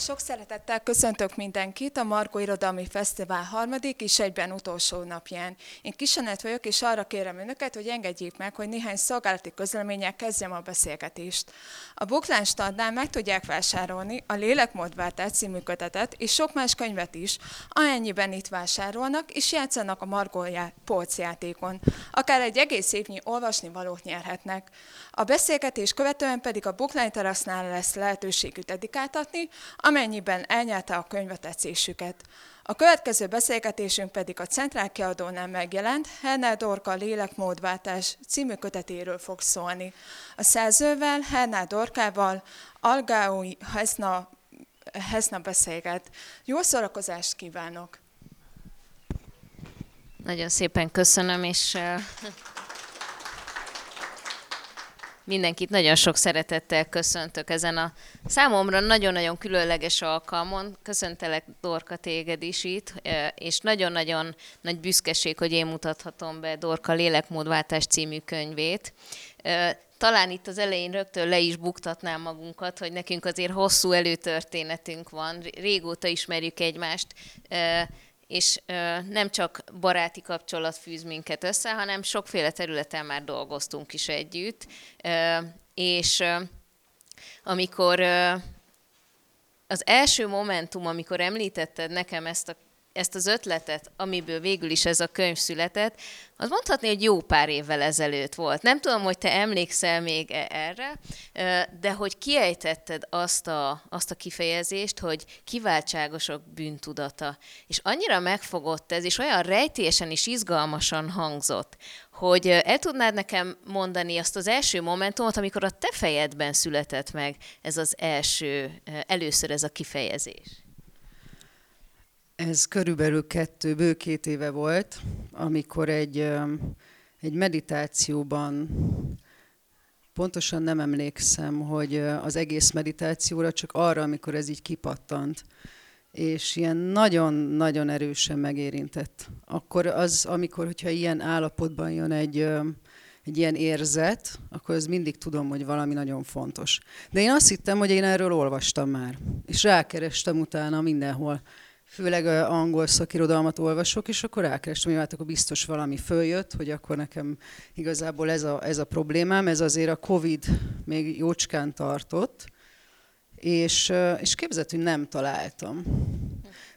Sok szeretettel köszöntök mindenkit a Margó Irodalmi Fesztivál harmadik és egyben utolsó napján. Én Kisanett vagyok, és arra kérem önöket, hogy engedjék meg, hogy néhány szolgálati közleménnyel kezdjem a beszélgetést. A Buklány standnál meg tudják vásárolni a Lélekmódváltás című kötetet és sok más könyvet is, amennyiben itt vásárolnak és játszanak a Margó polcjátékon. Akár egy egész évnyi olvasnivalót nyerhetnek. A beszélgetés követően pedig a Buklány terasznál lesz lehetőségük dedikáltatni, amennyiben elnyerte a könyve tetszésüket. A következő beszélgetésünk pedig a Centrál Kiadónál megjelent Herner Dorka Lélekmódváltás című kötetéről fog szólni. A szerzővel, Herner Dorkával, Al Ghaoui Hesna beszélget. Jó szórakozást kívánok! Nagyon szépen köszönöm, és mindenkit nagyon sok szeretettel köszöntök ezen a számomra nagyon-nagyon különleges alkalmon. Köszöntelek, Dorka, téged is itt, és nagyon-nagyon nagy büszkeség, hogy én mutathatom be Dorka Lélekmódváltás című könyvét. Talán itt az elején rögtön le is buktatnám magunkat, hogy nekünk azért hosszú előtörténetünk van, régóta ismerjük egymást, és nem csak baráti kapcsolat fűz minket össze, hanem sokféle területen már dolgoztunk is együtt. És amikor az első momentum, amikor említetted nekem ezt az ötletet, amiből végül is ez a könyv született, az mondhatni, hogy jó pár évvel ezelőtt volt. Nem tudom, hogy te emlékszel még erre, de hogy kiejtetted azt a kifejezést, hogy kiváltságosok bűntudata. És annyira megfogott ez, és olyan rejtélyesen és izgalmasan hangzott, hogy el tudnád nekem mondani azt az első momentumot, amikor a te fejedben született meg ez az először ez a kifejezés? Ez körülbelül bő két éve volt, amikor egy meditációban, pontosan nem emlékszem, hogy az egész meditációra, csak arra, amikor ez így kipattant, és ilyen nagyon-nagyon erősen megérintett. Akkor az, amikor, hogyha ilyen állapotban jön egy ilyen érzet, akkor ez mindig tudom, hogy valami nagyon fontos. De én azt hittem, hogy én erről olvastam már, és rákerestem utána mindenhol. Főleg angol szakirodalmat olvasok, és akkor rákerestem, hogy hát akkor biztos valami följött, hogy akkor nekem igazából ez a problémám. Ez azért a Covid még jócskán tartott, és képzett, hogy nem találtam.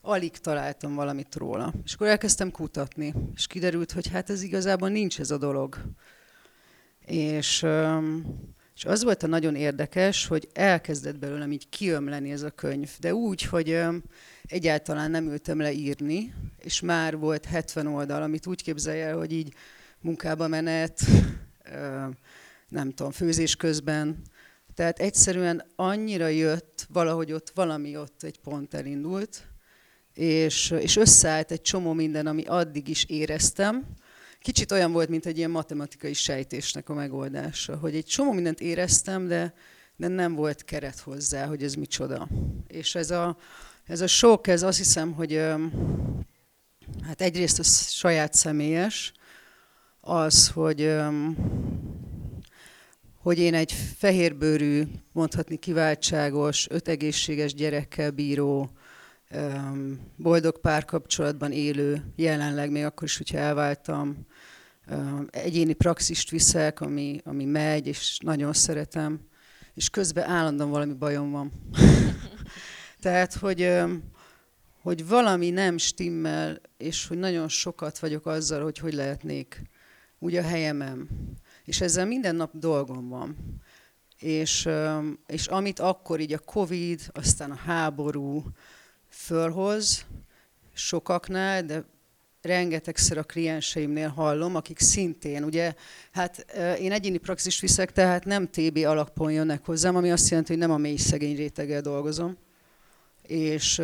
Alig találtam valamit róla. És akkor elkezdtem kutatni, és kiderült, hogy hát ez igazából nincs ez a dolog. És az volt a nagyon érdekes, hogy elkezdett belőlem így kiömleni ez a könyv, de úgy, hogy egyáltalán nem ültem le írni, és már volt 70 oldal, amit úgy képzelj el, hogy így munkába menet, nem tudom, főzés közben. Tehát egyszerűen annyira jött, valahogy ott valami ott egy pont elindult, és összeállt egy csomó minden, ami addig is éreztem. Kicsit olyan volt, mint egy ilyen matematikai sejtésnek a megoldása, hogy egy csomó mindent éreztem, de nem volt keret hozzá, hogy ez micsoda. És ez a sok, ez azt hiszem, hogy hát egyrészt a saját személyes, az, hogy én egy fehérbőrű, mondhatni kiváltságos, 5 egészséges gyerekkel bíró, boldog párkapcsolatban élő, jelenleg még akkor is, hogyha elváltam, egyéni praxist viszek, ami megy, és nagyon szeretem, és közben állandóan valami bajom van. Tehát, hogy valami nem stimmel, és hogy nagyon sokat vagyok azzal, hogy lehetnék úgy a helyemem. És ezzel minden nap dolgom van. És amit akkor így a Covid, aztán a háború fölhoz sokaknál, de rengetegszer a klienseimnél hallom, akik szintén, ugye, hát én egyéni praxist viszek, tehát nem TB alapon jönnek hozzám, ami azt jelenti, hogy nem a mély szegény réteggel dolgozom. És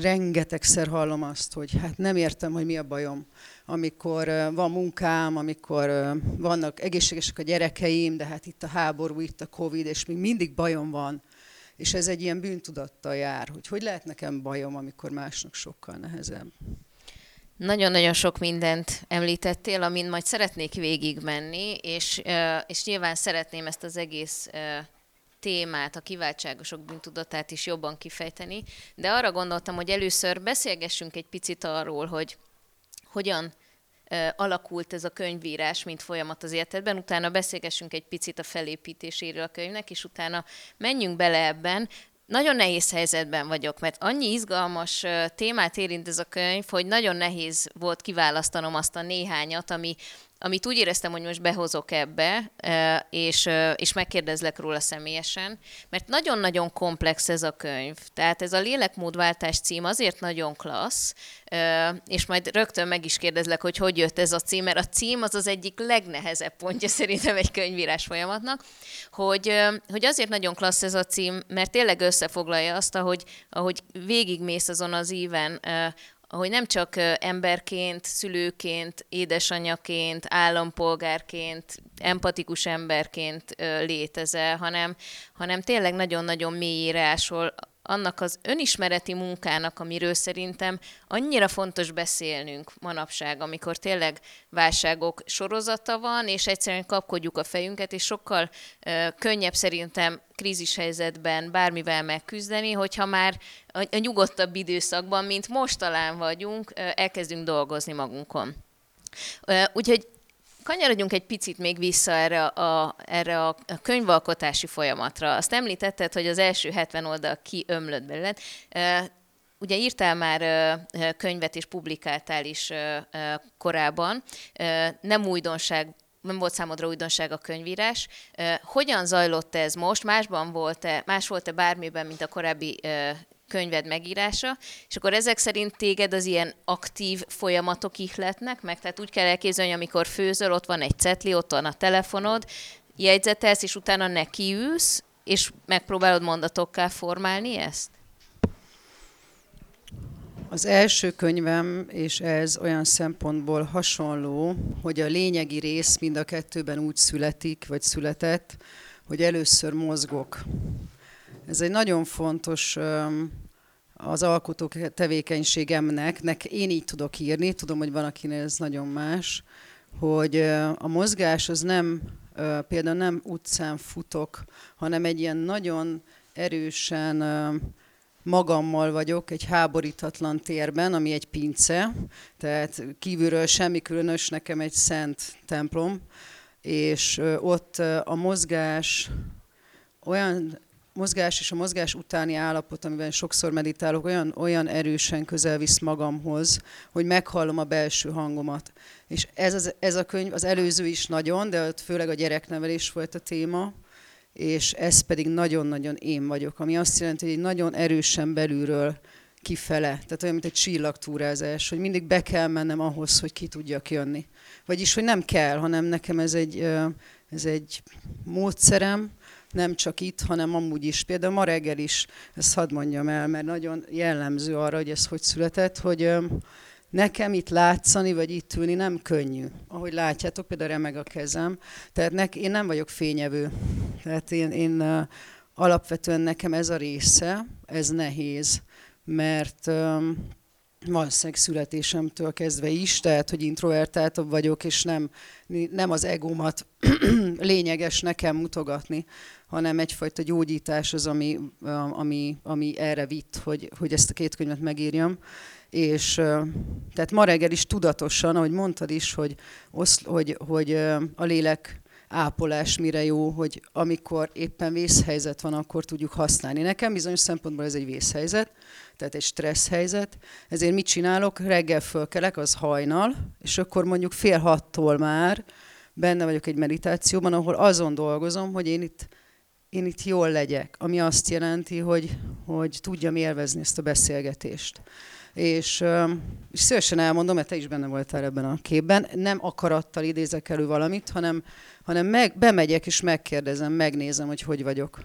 rengetegszer hallom azt, hogy hát nem értem, hogy mi a bajom. Amikor van munkám, amikor vannak egészségesek a gyerekeim, de hát itt a háború, itt a Covid, és még mindig bajom van. És ez egy ilyen bűntudattal jár, hogy lehet nekem bajom, amikor másnak sokkal nehezebb. Nagyon-nagyon sok mindent említettél, amin majd szeretnék végigmenni, és nyilván szeretném ezt az egész témát, a kiváltságosok bűntudatát is jobban kifejteni, de arra gondoltam, hogy először beszélgessünk egy picit arról, hogy hogyan alakult ez a könyvírás, mint folyamat az életedben, utána beszélgessünk egy picit a felépítéséről a könyvnek, és utána menjünk bele ebben. Nagyon nehéz helyzetben vagyok, mert annyi izgalmas témát érint ez a könyv, hogy nagyon nehéz volt kiválasztanom azt a néhányat, amit úgy éreztem, hogy most behozok ebbe, és megkérdezlek róla személyesen, mert nagyon-nagyon komplex ez a könyv. Tehát ez a Lélekmódváltás cím azért nagyon klassz, és majd rögtön meg is kérdezlek, hogy jött ez a cím, mert a cím az egyik legnehezebb pontja szerintem egy könyvírás folyamatnak, hogy azért nagyon klassz ez a cím, mert tényleg összefoglalja azt, ahogy végigmész azon az íven, ahogy nem csak emberként, szülőként, édesanyaként, állampolgárként, empatikus emberként létezel, hanem tényleg nagyon-nagyon mélyére ásol annak az önismereti munkának, amiről szerintem annyira fontos beszélnünk manapság, amikor tényleg válságok sorozata van, és egyszerűen kapkodjuk a fejünket, és sokkal könnyebb szerintem krízishelyzetben bármivel megküzdeni, hogyha már a nyugodtabb időszakban, mint most talán vagyunk, elkezdünk dolgozni magunkon. Úgyhogy kanyarodjunk egy picit még vissza erre a könyvalkotási folyamatra. Azt említetted, hogy az első 70 oldal kiömlött belőled. Ugye írtál már könyvet és publikáltál is korábban. Nem volt számodra újdonság a könyvírás. Hogyan zajlott ez most? Más volt-e bármiben, mint a korábbi könyved megírása, és akkor ezek szerint téged az ilyen aktív folyamatok ihletnek meg, tehát úgy kell elképzelni, amikor főzöl, ott van egy cetli, ott van a telefonod, jegyzetelsz, és utána nekiülsz, és megpróbálod mondatokká formálni ezt? Az első könyvem, és ez olyan szempontból hasonló, hogy a lényegi rész mind a kettőben úgy születik, vagy született, hogy először mozgok. Ez egy nagyon fontos az alkotó tevékenységemnek, én így tudok írni, tudom, hogy van, akinél ez nagyon más, hogy a mozgás az nem, például nem utcán futok, hanem egy ilyen nagyon erősen magammal vagyok egy háborítatlan térben, ami egy pince, tehát kívülről semmi különös, nekem egy szent templom, és ott a mozgás olyan... mozgás és a mozgás utáni állapot, amiben sokszor meditálok, olyan erősen közel visz magamhoz, hogy meghallom a belső hangomat. És ez a könyv, az előző is nagyon, de ott főleg a gyereknevelés volt a téma, és ez pedig nagyon-nagyon én vagyok, ami azt jelenti, hogy nagyon erősen belülről kifele, tehát olyan, mint egy csillagtúrázás, hogy mindig be kell mennem ahhoz, hogy ki tudjak jönni. Vagyis, hogy nem kell, hanem nekem ez egy módszerem, nem csak itt, hanem amúgy is. Például ma reggel is, ezt hadd mondjam el, mert nagyon jellemző arra, hogy ez hogy született, hogy nekem itt látszani, vagy itt ülni nem könnyű. Ahogy látjátok, például remeg a kezem. Tehát én nem vagyok fényevő. Tehát én alapvetően nekem ez a része, ez nehéz, mert... valószínűleg születésemtől kezdve is, tehát, hogy introvertáltabb vagyok, és nem az egómat lényeges nekem mutogatni, hanem egyfajta gyógyítás az, ami erre vitt, hogy ezt a két könyvet megírjam. És tehát ma reggel is tudatosan, ahogy mondtad is, hogy a lélek ápolás mire jó, hogy amikor éppen vészhelyzet van, akkor tudjuk használni. Nekem bizonyos szempontból ez egy vészhelyzet, tehát egy stressz helyzet. Ezért mit csinálok? Reggel fölkelek, az hajnal, és akkor mondjuk 5:30-tól már benne vagyok egy meditációban, ahol azon dolgozom, hogy én itt jól legyek, ami azt jelenti, hogy tudjam élvezni ezt a beszélgetést. És szívesen elmondom, mert te is benne voltál ebben a képben, nem akarattal idézek elő valamit, hanem bemegyek és megkérdezem, megnézem, hogy vagyok.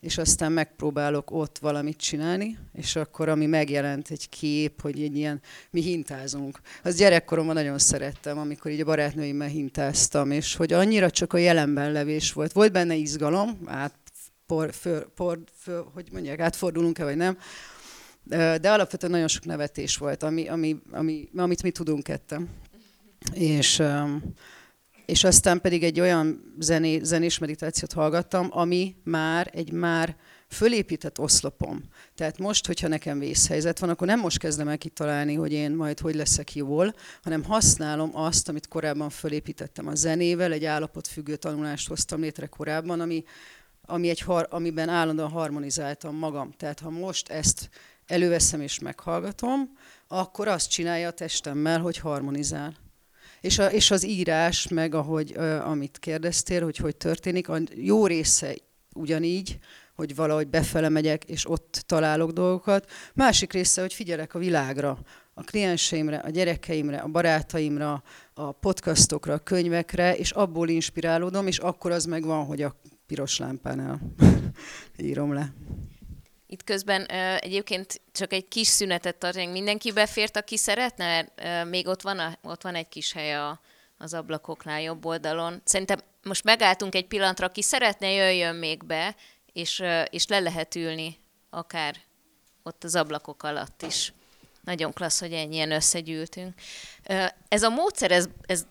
És aztán megpróbálok ott valamit csinálni, és akkor ami megjelent egy kép, hogy egy ilyen, mi hintázunk. Az gyerekkoromban nagyon szerettem, amikor így a barátnőimmel hintáztam, és hogy annyira csak a jelenben levés volt. Volt benne izgalom, átfordulunk-e vagy nem, de alapvetően nagyon sok nevetés volt, amit mi tudunk ketten. És és aztán pedig egy olyan zenés meditációt hallgattam, ami már egy fölépített oszlopom. Tehát most, hogyha nekem vészhelyzet van, akkor nem most kezdem el kitalálni, hogy én majd hogy leszek jól, hanem használom azt, amit korábban fölépítettem a zenével, egy állapotfüggő tanulást hoztam létre korábban, amiben állandóan harmonizáltam magam. Tehát ha most ezt előveszem és meghallgatom, akkor azt csinálja a testemmel, hogy harmonizál. És az írás, meg ahogy, amit kérdeztél, hogy történik, a jó része ugyanígy, hogy valahogy befele megyek, és ott találok dolgokat. Másik része, hogy figyelek a világra, a klienseimre, a gyerekeimre, a barátaimra, a podcastokra, a könyvekre, és abból inspirálódom, és akkor az megvan, hogy a piros lámpánál írom le. Itt közben egyébként csak egy kis szünetet tartani. Mindenki befért, aki szeretne? Még ott van egy kis hely az ablakoknál jobb oldalon. Szerintem most megálltunk egy pillantra, aki szeretne, jöjjön még be, és le lehet ülni akár ott az ablakok alatt is. Nagyon klassz, hogy ennyien összegyűltünk. Ez a módszer,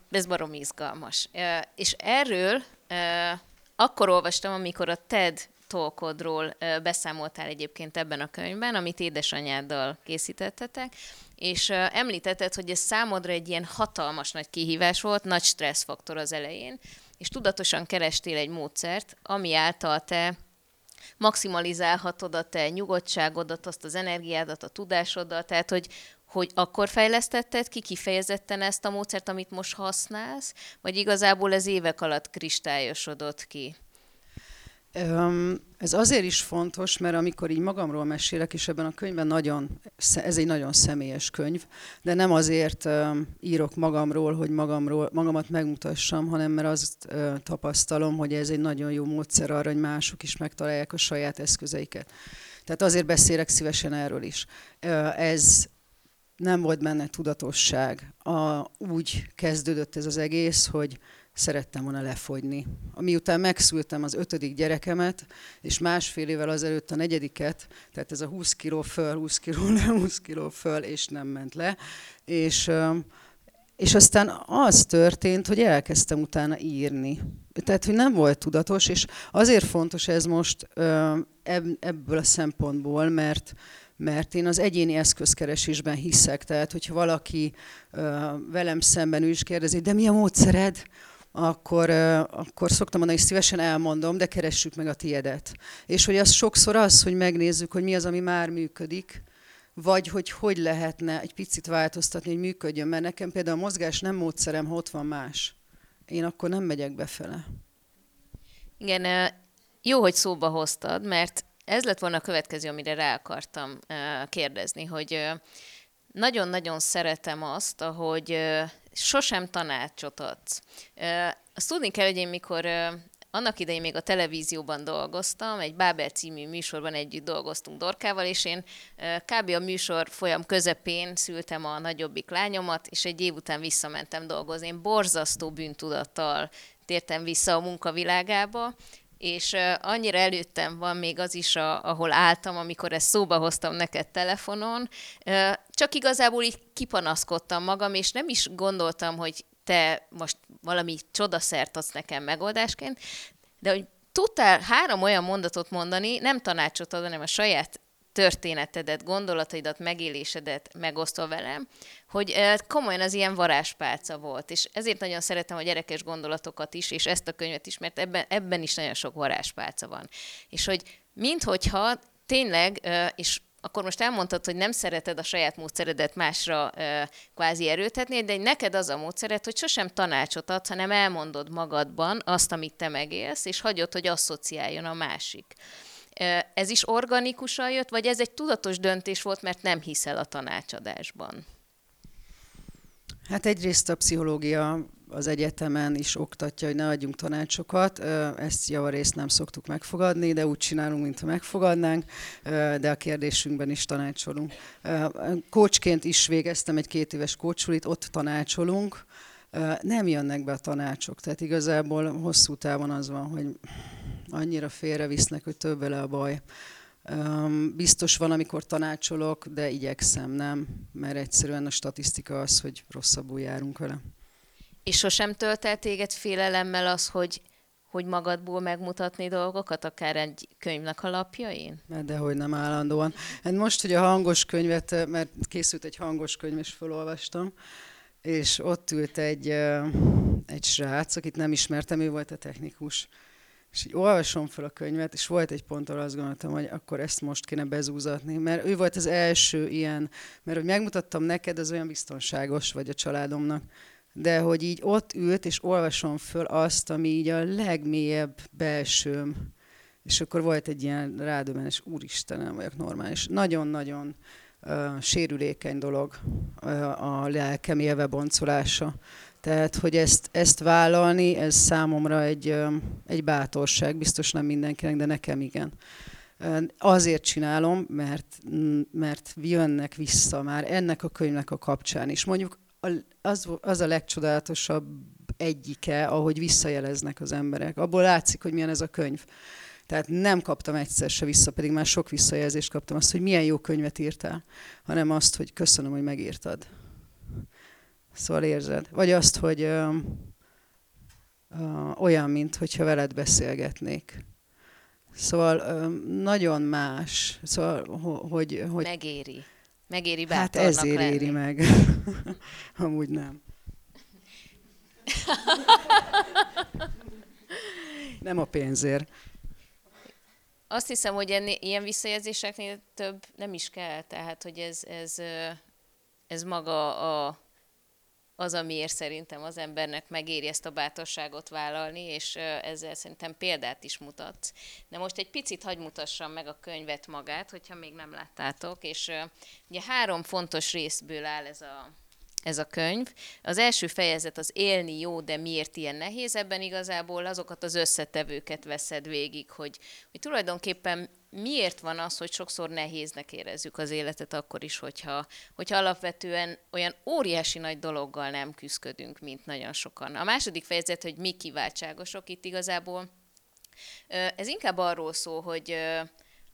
ez barom izgalmas. És erről akkor olvastam, amikor a TED Talkodról beszámoltál egyébként ebben a könyvben, amit édesanyáddal készítettetek, és említetted, hogy ez számodra egy ilyen hatalmas nagy kihívás volt, nagy stresszfaktor az elején, és tudatosan kerestél egy módszert, ami által te maximalizálhatod a te nyugodtságodat, azt az energiádat, a tudásodat, tehát hogy akkor fejlesztetted ki kifejezetten ezt a módszert, amit most használsz, vagy igazából ez évek alatt kristályosodott ki? Ez azért is fontos, mert amikor így magamról mesélek, és ebben a könyvben ez egy nagyon személyes könyv, de nem azért írok magamról, hogy magamat megmutassam, hanem mert azt tapasztalom, hogy ez egy nagyon jó módszer arra, hogy mások is megtalálják a saját eszközeiket. Tehát azért beszélek szívesen erről is. Ez nem volt benne tudatosság. Úgy kezdődött ez az egész, hogy szerettem volna lefogyni. Miután megszültem az 5. gyerekemet, és másfél évvel azelőtt a 4., tehát ez a 20 kiló föl, 20 kiló le, 20 kiló föl, és nem ment le. És aztán az történt, hogy elkezdtem utána írni. Tehát, hogy nem volt tudatos, és azért fontos ez most ebből a szempontból, mert én az egyéni eszközkeresésben hiszek. Tehát, hogyha valaki velem szemben ő is kérdezi, de mi a módszered? Akkor szoktam mondani, hogy szívesen elmondom, de keressük meg a tiédet. És hogy az sokszor az, hogy megnézzük, hogy mi az, ami már működik, vagy hogy lehetne egy picit változtatni, hogy működjön. Mert nekem például a mozgás nem módszerem, ha ott van más. Én akkor nem megyek befele. Igen, jó, hogy szóba hoztad, mert ez lett volna a következő, amire rá akartam kérdezni, hogy nagyon-nagyon szeretem azt, ahogy sosem tanácsot adsz. Azt tudni kell, hogy én mikor annak idején még a televízióban dolgoztam, egy Bábel című műsorban együtt dolgoztunk Dorkával, és én kb. A műsor folyam közepén szültem a nagyobbik lányomat, és egy év után visszamentem dolgozni. Én borzasztó bűntudattal tértem vissza a munkavilágába, és annyira előttem van még az is, ahol álltam, amikor ezt szóba hoztam neked telefonon. Csak igazából így kipanaszkodtam magam, és nem is gondoltam, hogy te most valami csodaszert adsz nekem megoldásként, de hogy tudtál 3 olyan mondatot mondani, nem tanácsot adni, hanem a saját történetedet, gondolataidat, megélésedet megosztva velem, hogy komolyan az ilyen varázspálca volt, és ezért nagyon szeretem a gyerekes gondolatokat is, és ezt a könyvet is, mert ebben is nagyon sok varázspálca van. És hogy minthogyha tényleg, és akkor most elmondtad, hogy nem szereted a saját módszeredet másra kvázi erőltetni, de neked az a módszered, hogy sosem tanácsot adsz, hanem elmondod magadban azt, amit te megélsz, és hagyod, hogy asszociáljon a másik. Ez is organikusan jött, vagy ez egy tudatos döntés volt, mert nem hiszel a tanácsadásban? Hát egyrészt a pszichológia az egyetemen is oktatja, hogy ne adjunk tanácsokat. Ezt javarészt nem szoktuk megfogadni, de úgy csinálunk, mintha megfogadnánk, de a kérdésünkben is tanácsolunk. Coachként is végeztem egy 2 éves coachsulit, ott tanácsolunk. Nem jönnek be a tanácsok, tehát igazából hosszú távon az van, hogy annyira félrevisznek, hogy több vele a baj. Biztos van, amikor tanácsolok, de igyekszem, nem? Mert egyszerűen a statisztika az, hogy rosszabbul járunk vele. És sosem tölt el téged félelemmel az, hogy magadból megmutatni dolgokat, akár egy könyvnek alapjain? Dehogy nem állandóan. Hát most, hogy a hangos könyvet, mert készült egy hangos könyv, és felolvastam, és ott ült egy srác, akit nem ismertem, ő volt a technikus. És így olvasom fel a könyvet, és volt egy ponton azt gondoltam, hogy akkor ezt most kéne bezúzatni, mert ő volt az első ilyen, mert hogy megmutattam neked, az olyan biztonságos, vagy a családomnak. De hogy így ott ült, és olvasom föl azt, ami így a legmélyebb belsőm. És akkor volt egy ilyen rádöbbenés, úristen, nem vagyok normális. Nagyon-nagyon sérülékeny dolog a lelkem élve boncolása. Tehát, hogy ezt vállalni, ez számomra egy bátorság. Biztos nem mindenkinek, de nekem igen. Azért csinálom, mert jönnek vissza már ennek a könyvnek a kapcsán is. Mondjuk az a legcsodálatosabb egyike, ahogy visszajeleznek az emberek. Abból látszik, hogy milyen ez a könyv. Tehát nem kaptam egyszer se vissza, pedig már sok visszajelzést kaptam azt, hogy milyen jó könyvet írtál, hanem azt, hogy köszönöm, hogy megírtad. Szóval érzed. Vagy azt, hogy olyan, mint hogyha veled beszélgetnék. Szóval nagyon más. Szóval, hogy megéri. Megéri bátornak lenni. Hát ezért éri meg. Amúgy nem. Nem a pénzért. Azt hiszem, hogy ilyen visszajelzéseknél több nem is kell. Tehát, hogy ez maga az, amiért szerintem az embernek megéri ezt a bátorságot vállalni, és ezzel szerintem példát is mutat. De most egy picit hadd mutassam meg a könyvet magát, hogyha még nem láttátok, és ugye 3 fontos részből áll ez a könyv. Az első fejezet az élni jó, de miért ilyen nehéz, ebben igazából azokat az összetevőket veszed végig, hogy tulajdonképpen miért van az, hogy sokszor nehéznek érezzük az életet akkor is, hogyha alapvetően olyan óriási nagy dologgal nem küzdködünk, mint nagyon sokan. A második fejezet, hogy mi kiváltságosok itt igazából. Ez inkább arról szól,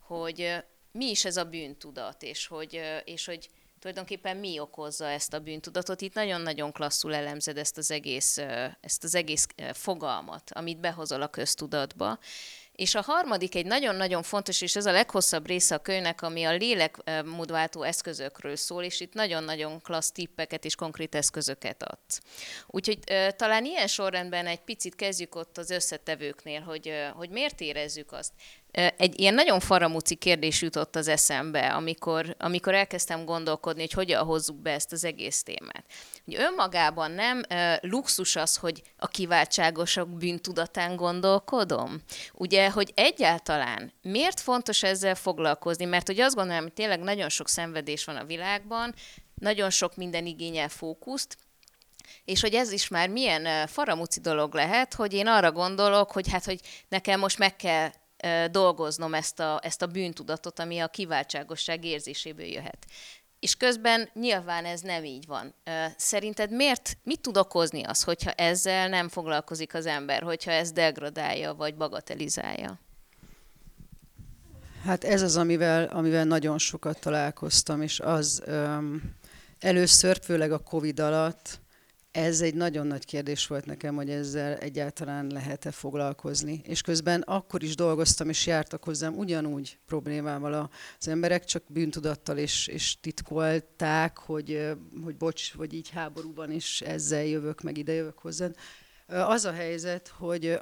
hogy mi is ez a bűntudat, és hogy tulajdonképpen mi okozza ezt a bűntudatot. Itt nagyon-nagyon klasszul elemzed ezt az egész fogalmat, amit behozol a köztudatba. És a harmadik egy nagyon-nagyon fontos, és ez a leghosszabb része a könyvnek, ami a lélekmódváltó eszközökről szól, és itt nagyon-nagyon klassz tippeket és konkrét eszközöket ad. Úgyhogy talán ilyen sorrendben egy picit kezdjük ott az összetevőknél, hogy miért érezzük azt. Egy ilyen nagyon faramúci kérdés jutott az eszembe, amikor elkezdtem gondolkodni, hogy hogyan hozzuk be ezt az egész témát. Ugye önmagában nem luxus az, hogy a kiváltságosok bűntudatán gondolkodom? Ugye, hogy egyáltalán miért fontos ezzel foglalkozni? Mert hogy azt gondolom, hogy tényleg nagyon sok szenvedés van a világban, nagyon sok minden igényel fókuszt, és hogy ez is már milyen faramúci dolog lehet, hogy én arra gondolok, hogy hát, hogy nekem most meg kell dolgoznom ezt a bűntudatot, ami a kiváltságosság érzéséből jöhet. És közben nyilván ez nem így van. Szerinted mit tud okozni az, hogyha ezzel nem foglalkozik az ember, hogyha ez degradálja vagy bagatelizálja? Hát ez az, amivel nagyon sokat találkoztam, és az először, főleg a Covid alatt, ez egy nagyon nagy kérdés volt nekem, hogy ezzel egyáltalán lehet-e foglalkozni. És közben akkor is dolgoztam, és jártak hozzám ugyanúgy problémával az emberek, csak bűntudattal és titkolták, hogy bocs, vagy így háborúban is ezzel jövök, meg ide jövök hozzád. Az a helyzet, hogy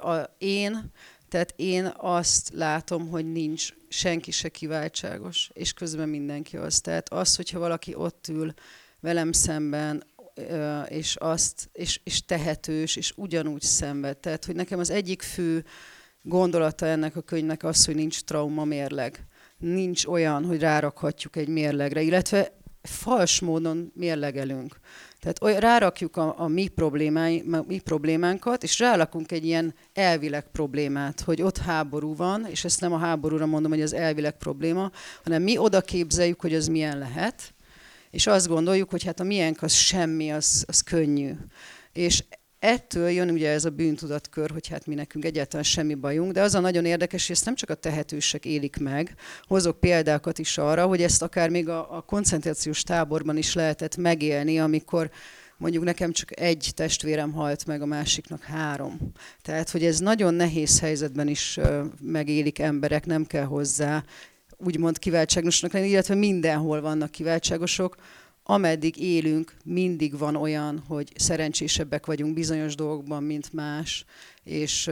én azt látom, hogy nincs senki se kiváltságos, és közben mindenki az. Tehát az, hogyha valaki ott ül velem szemben, és tehetős, és ugyanúgy szenved. Tehát, hogy nekem az egyik fő gondolata ennek a könyvnek az, hogy nincs trauma mérleg. Nincs olyan, hogy rárakhatjuk egy mérlegre, illetve fals módon mérlegelünk. Tehát rárakjuk a mi problémánkat, és rárakunk egy ilyen elvileg problémát, hogy ott háború van, és ezt nem a háborúra mondom, hogy az elvileg probléma, hanem mi oda képzeljük, hogy az milyen lehet, és azt gondoljuk, hogy hát a miénk az semmi, az könnyű. És ettől jön ugye ez a bűntudatkör, hogy hát mi nekünk egyáltalán semmi bajunk, de az a nagyon érdekes, hogy ezt nem csak a tehetősek élik meg, hozok példákat is arra, hogy ezt akár még a koncentrációs táborban is lehetett megélni, amikor Mondjuk nekem csak egy testvérem halt meg, a másiknak 3. Tehát, hogy ez nagyon nehéz helyzetben is megélik emberek, nem kell hozzá úgymond kiváltságosnak lenni, illetve mindenhol vannak kiváltságosok. Ameddig élünk, mindig van olyan, hogy szerencsésebbek vagyunk bizonyos dolgokban, mint más, és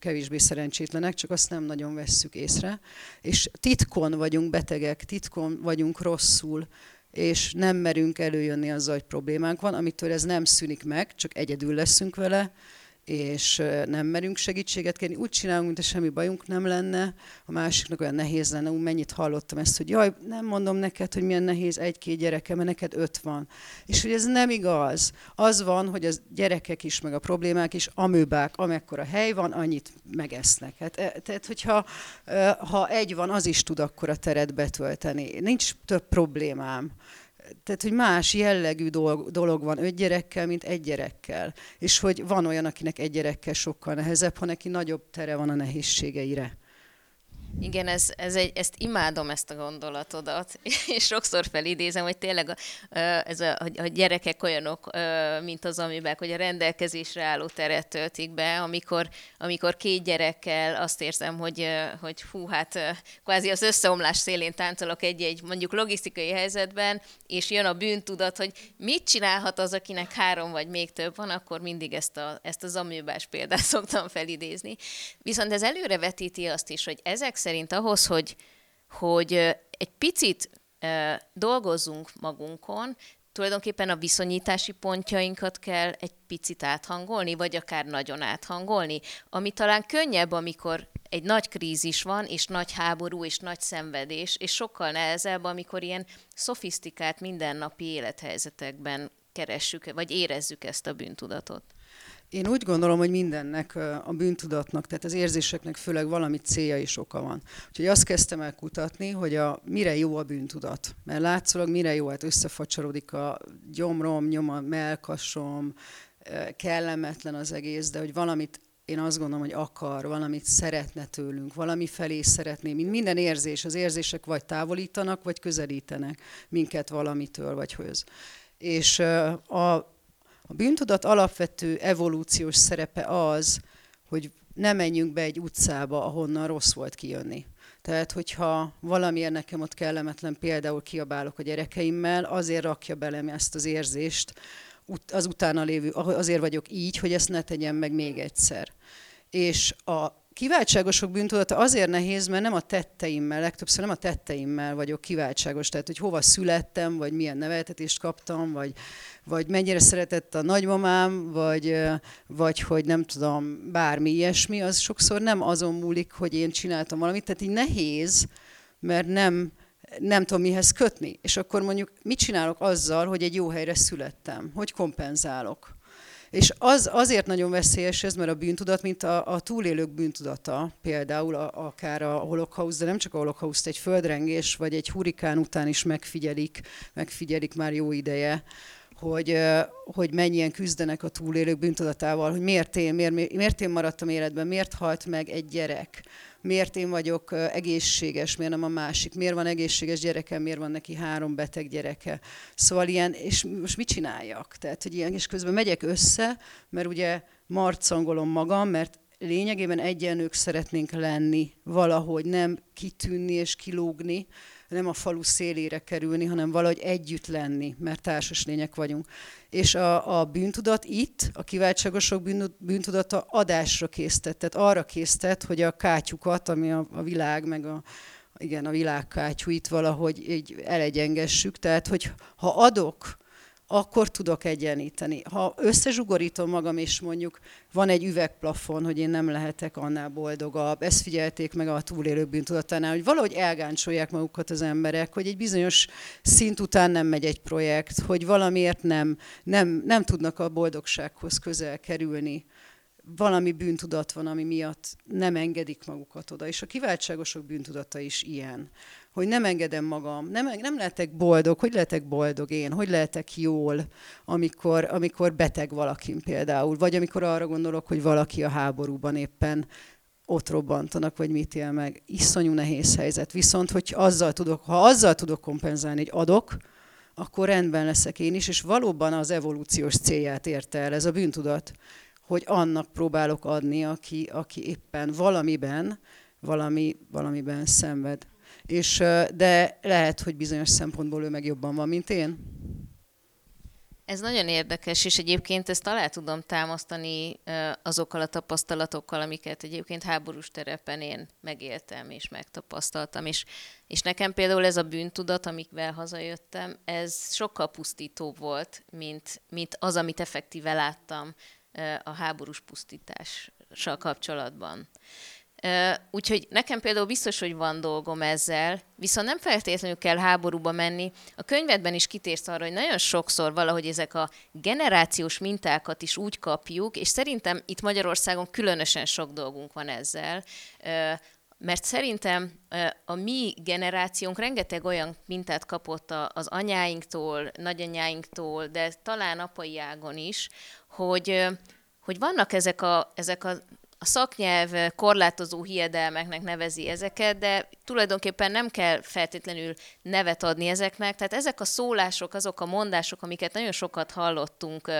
kevésbé szerencsétlenek, csak azt nem nagyon vesszük észre. És titkon vagyunk betegek, titkon vagyunk rosszul, és nem merünk előjönni azzal, hogy problémánk van, amitől ez nem szűnik meg, csak egyedül leszünk vele, és nem merünk segítséget kérni. Úgy csinálunk, mintha semmi bajunk nem lenne, a másiknak olyan nehéz lenne. Mennyit hallottam ezt, hogy jaj, nem mondom neked, hogy milyen nehéz 1-2 gyerekem, mert neked 5 van. És hogy ez nem igaz. Az van, hogy a gyerekek is, meg a problémák is amöbák, amekkora hely van, annyit megesznek. Hát, tehát, hogyha egy van, az is tud akkor a teret betölteni. Nincs több problémám. Tehát, hogy más jellegű dolog van 5 gyerekkel, mint 1 gyerekkel. És hogy van olyan, akinek 1 gyerekkel sokkal nehezebb, ha neki nagyobb tere van a nehézségeire. Igen, ezt imádom, ezt a gondolatodat, és sokszor felidézem, hogy tényleg a gyerekek olyanok, mint az amibák, hogy a rendelkezésre álló teret töltik be, amikor 2 gyerekkel azt érzem, hogy hú, hát kvázi az összeomlás szélén táncolok egy mondjuk logisztikai helyzetben, és jön a bűntudat, hogy mit csinálhat az, akinek 3 vagy még több van, akkor mindig ezt az amibás példát szoktam felidézni. Viszont ez előrevetíti azt is, hogy ezek szerint ahhoz, hogy egy picit dolgozzunk magunkon, tulajdonképpen a viszonyítási pontjainkat kell egy picit áthangolni, vagy akár nagyon áthangolni, ami talán könnyebb, amikor egy nagy krízis van, és nagy háború, és nagy szenvedés, és sokkal nehezebb, amikor ilyen szofisztikált mindennapi élethelyzetekben keressük, vagy érezzük ezt a bűntudatot. Én úgy gondolom, hogy mindennek, a bűntudatnak, tehát az érzéseknek főleg valami célja és oka van. Úgyhogy azt kezdtem el kutatni, hogy mire jó a bűntudat. Mert látszólag mire jó, hát összefacsarodik a gyomrom, nyoma, mellkasom, kellemetlen az egész, de hogy valamit én azt gondolom, hogy akar, valamit szeretne tőlünk, valami felé szeretné. Minden érzés, az érzések vagy távolítanak, vagy közelítenek minket valamitől vagy höz. És a bűntudat alapvető evolúciós szerepe az, hogy ne menjünk be egy utcába, ahonnan rossz volt kijönni. Tehát, hogyha valamiért nekem ott kellemetlen, például kiabálok a gyerekeimmel, azért rakja belem ezt az érzést, az utána lévő, azért vagyok így, hogy ezt ne tegyem meg még egyszer. És kiváltságosok bűntudata azért nehéz, mert nem a tetteimmel, legtöbbször nem a tetteimmel vagyok kiváltságos, tehát hogy hova születtem, vagy milyen neveltetést kaptam, vagy mennyire szeretett a nagymamám, vagy hogy nem tudom, bármi ilyesmi, az sokszor nem azon múlik, hogy én csináltam valamit, tehát így nehéz, mert nem tudom mihez kötni. És akkor mondjuk mit csinálok azzal, hogy egy jó helyre születtem, hogy kompenzálok? És azért nagyon veszélyes ez, mert a bűntudat, mint a túlélők bűntudata, például akár a holokauszt, de nem csak a holokauszt, egy földrengés vagy egy hurikán után is megfigyelik már jó ideje, hogy mennyien küzdenek a túlélők bűntudatával, hogy miért én maradtam életben, miért halt meg egy gyerek, miért én vagyok egészséges, miért nem a másik, miért van egészséges gyerekem, miért van neki 3 beteg gyereke. Szóval ilyen, és most mit csináljak? Tehát, hogy ilyen, és közben megyek össze, mert ugye marcangolom magam, mert lényegében egyenlők szeretnénk lenni valahogy, nem kitűnni és kilógni, nem a falu szélére kerülni, hanem valahogy együtt lenni, mert társas lények vagyunk. És a bűntudat itt, a kiváltságosok bűntudata adásra késztet, tehát arra késztet, hogy a kátyukat, ami a világ, meg a világ kátyúit valahogy így elegyengessük. Tehát, hogy ha adok, akkor tudok egyenlíteni. Ha összezsugorítom magam, és mondjuk van egy üvegplafon, hogy én nem lehetek annál boldogabb, ezt figyelték meg a túlélők bűntudatánál, hogy valahogy elgáncsolják magukat az emberek, hogy egy bizonyos szint után nem megy egy projekt, hogy valamiért nem tudnak a boldogsághoz közel kerülni. Valami bűntudat van, ami miatt nem engedik magukat oda. És a kiváltságosok bűntudata is ilyen, hogy nem engedem magam, nem lehetek boldog, hogy lehetek boldog én, hogy lehetek jól, amikor beteg valakin például, vagy amikor arra gondolok, hogy valaki a háborúban éppen ott robbantanak, vagy mit él meg. Iszonyú nehéz helyzet. Viszont, ha azzal tudok kompenzálni, hogy adok, akkor rendben leszek én is, és valóban az evolúciós célját érte el ez a bűntudat, hogy annak próbálok adni, aki éppen valamiben szenved. De lehet, hogy bizonyos szempontból ő meg jobban van, mint én. Ez nagyon érdekes, és egyébként ezt alá tudom támasztani azokkal a tapasztalatokkal, amiket egyébként háborús terepen én megéltem és megtapasztaltam. És nekem például ez a bűntudat, amikvel hazajöttem, ez sokkal pusztítóbb volt, mint az, amit effektíve láttam a háborús pusztítással kapcsolatban. Úgyhogy nekem például biztos, hogy van dolgom ezzel, viszont nem feltétlenül kell háborúba menni. A könyvedben is kitérsz arra, hogy nagyon sokszor valahogy ezek a generációs mintákat is úgy kapjuk, és szerintem itt Magyarországon különösen sok dolgunk van ezzel, mert szerintem a mi generációnk rengeteg olyan mintát kapott az anyáinktól, nagyanyáinktól, de talán apai ágon is, hogy vannak ezek a szaknyelv korlátozó hiedelmeknek nevezi ezeket, de tulajdonképpen nem kell feltétlenül nevet adni ezeknek. Tehát ezek a szólások, azok a mondások, amiket nagyon sokat hallottunk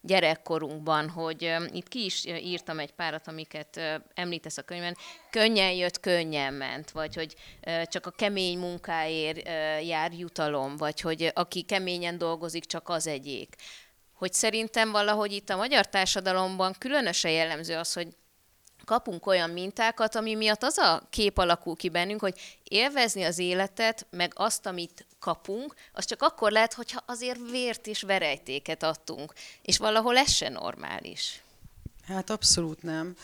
gyerekkorunkban, hogy itt ki is írtam egy párat, amiket említesz a könyvben, könnyen jött, könnyen ment, vagy hogy csak a kemény munkáért jár jutalom, vagy hogy aki keményen dolgozik, csak az egyék. Hogy szerintem valahogy itt a magyar társadalomban különösen jellemző az, hogy kapunk olyan mintákat, ami miatt az a kép alakul ki bennünk, hogy élvezni az életet, meg azt, amit kapunk, az csak akkor lehet, hogyha azért vért és verejtéket adtunk. És valahol ez se normális. Hát abszolút nem.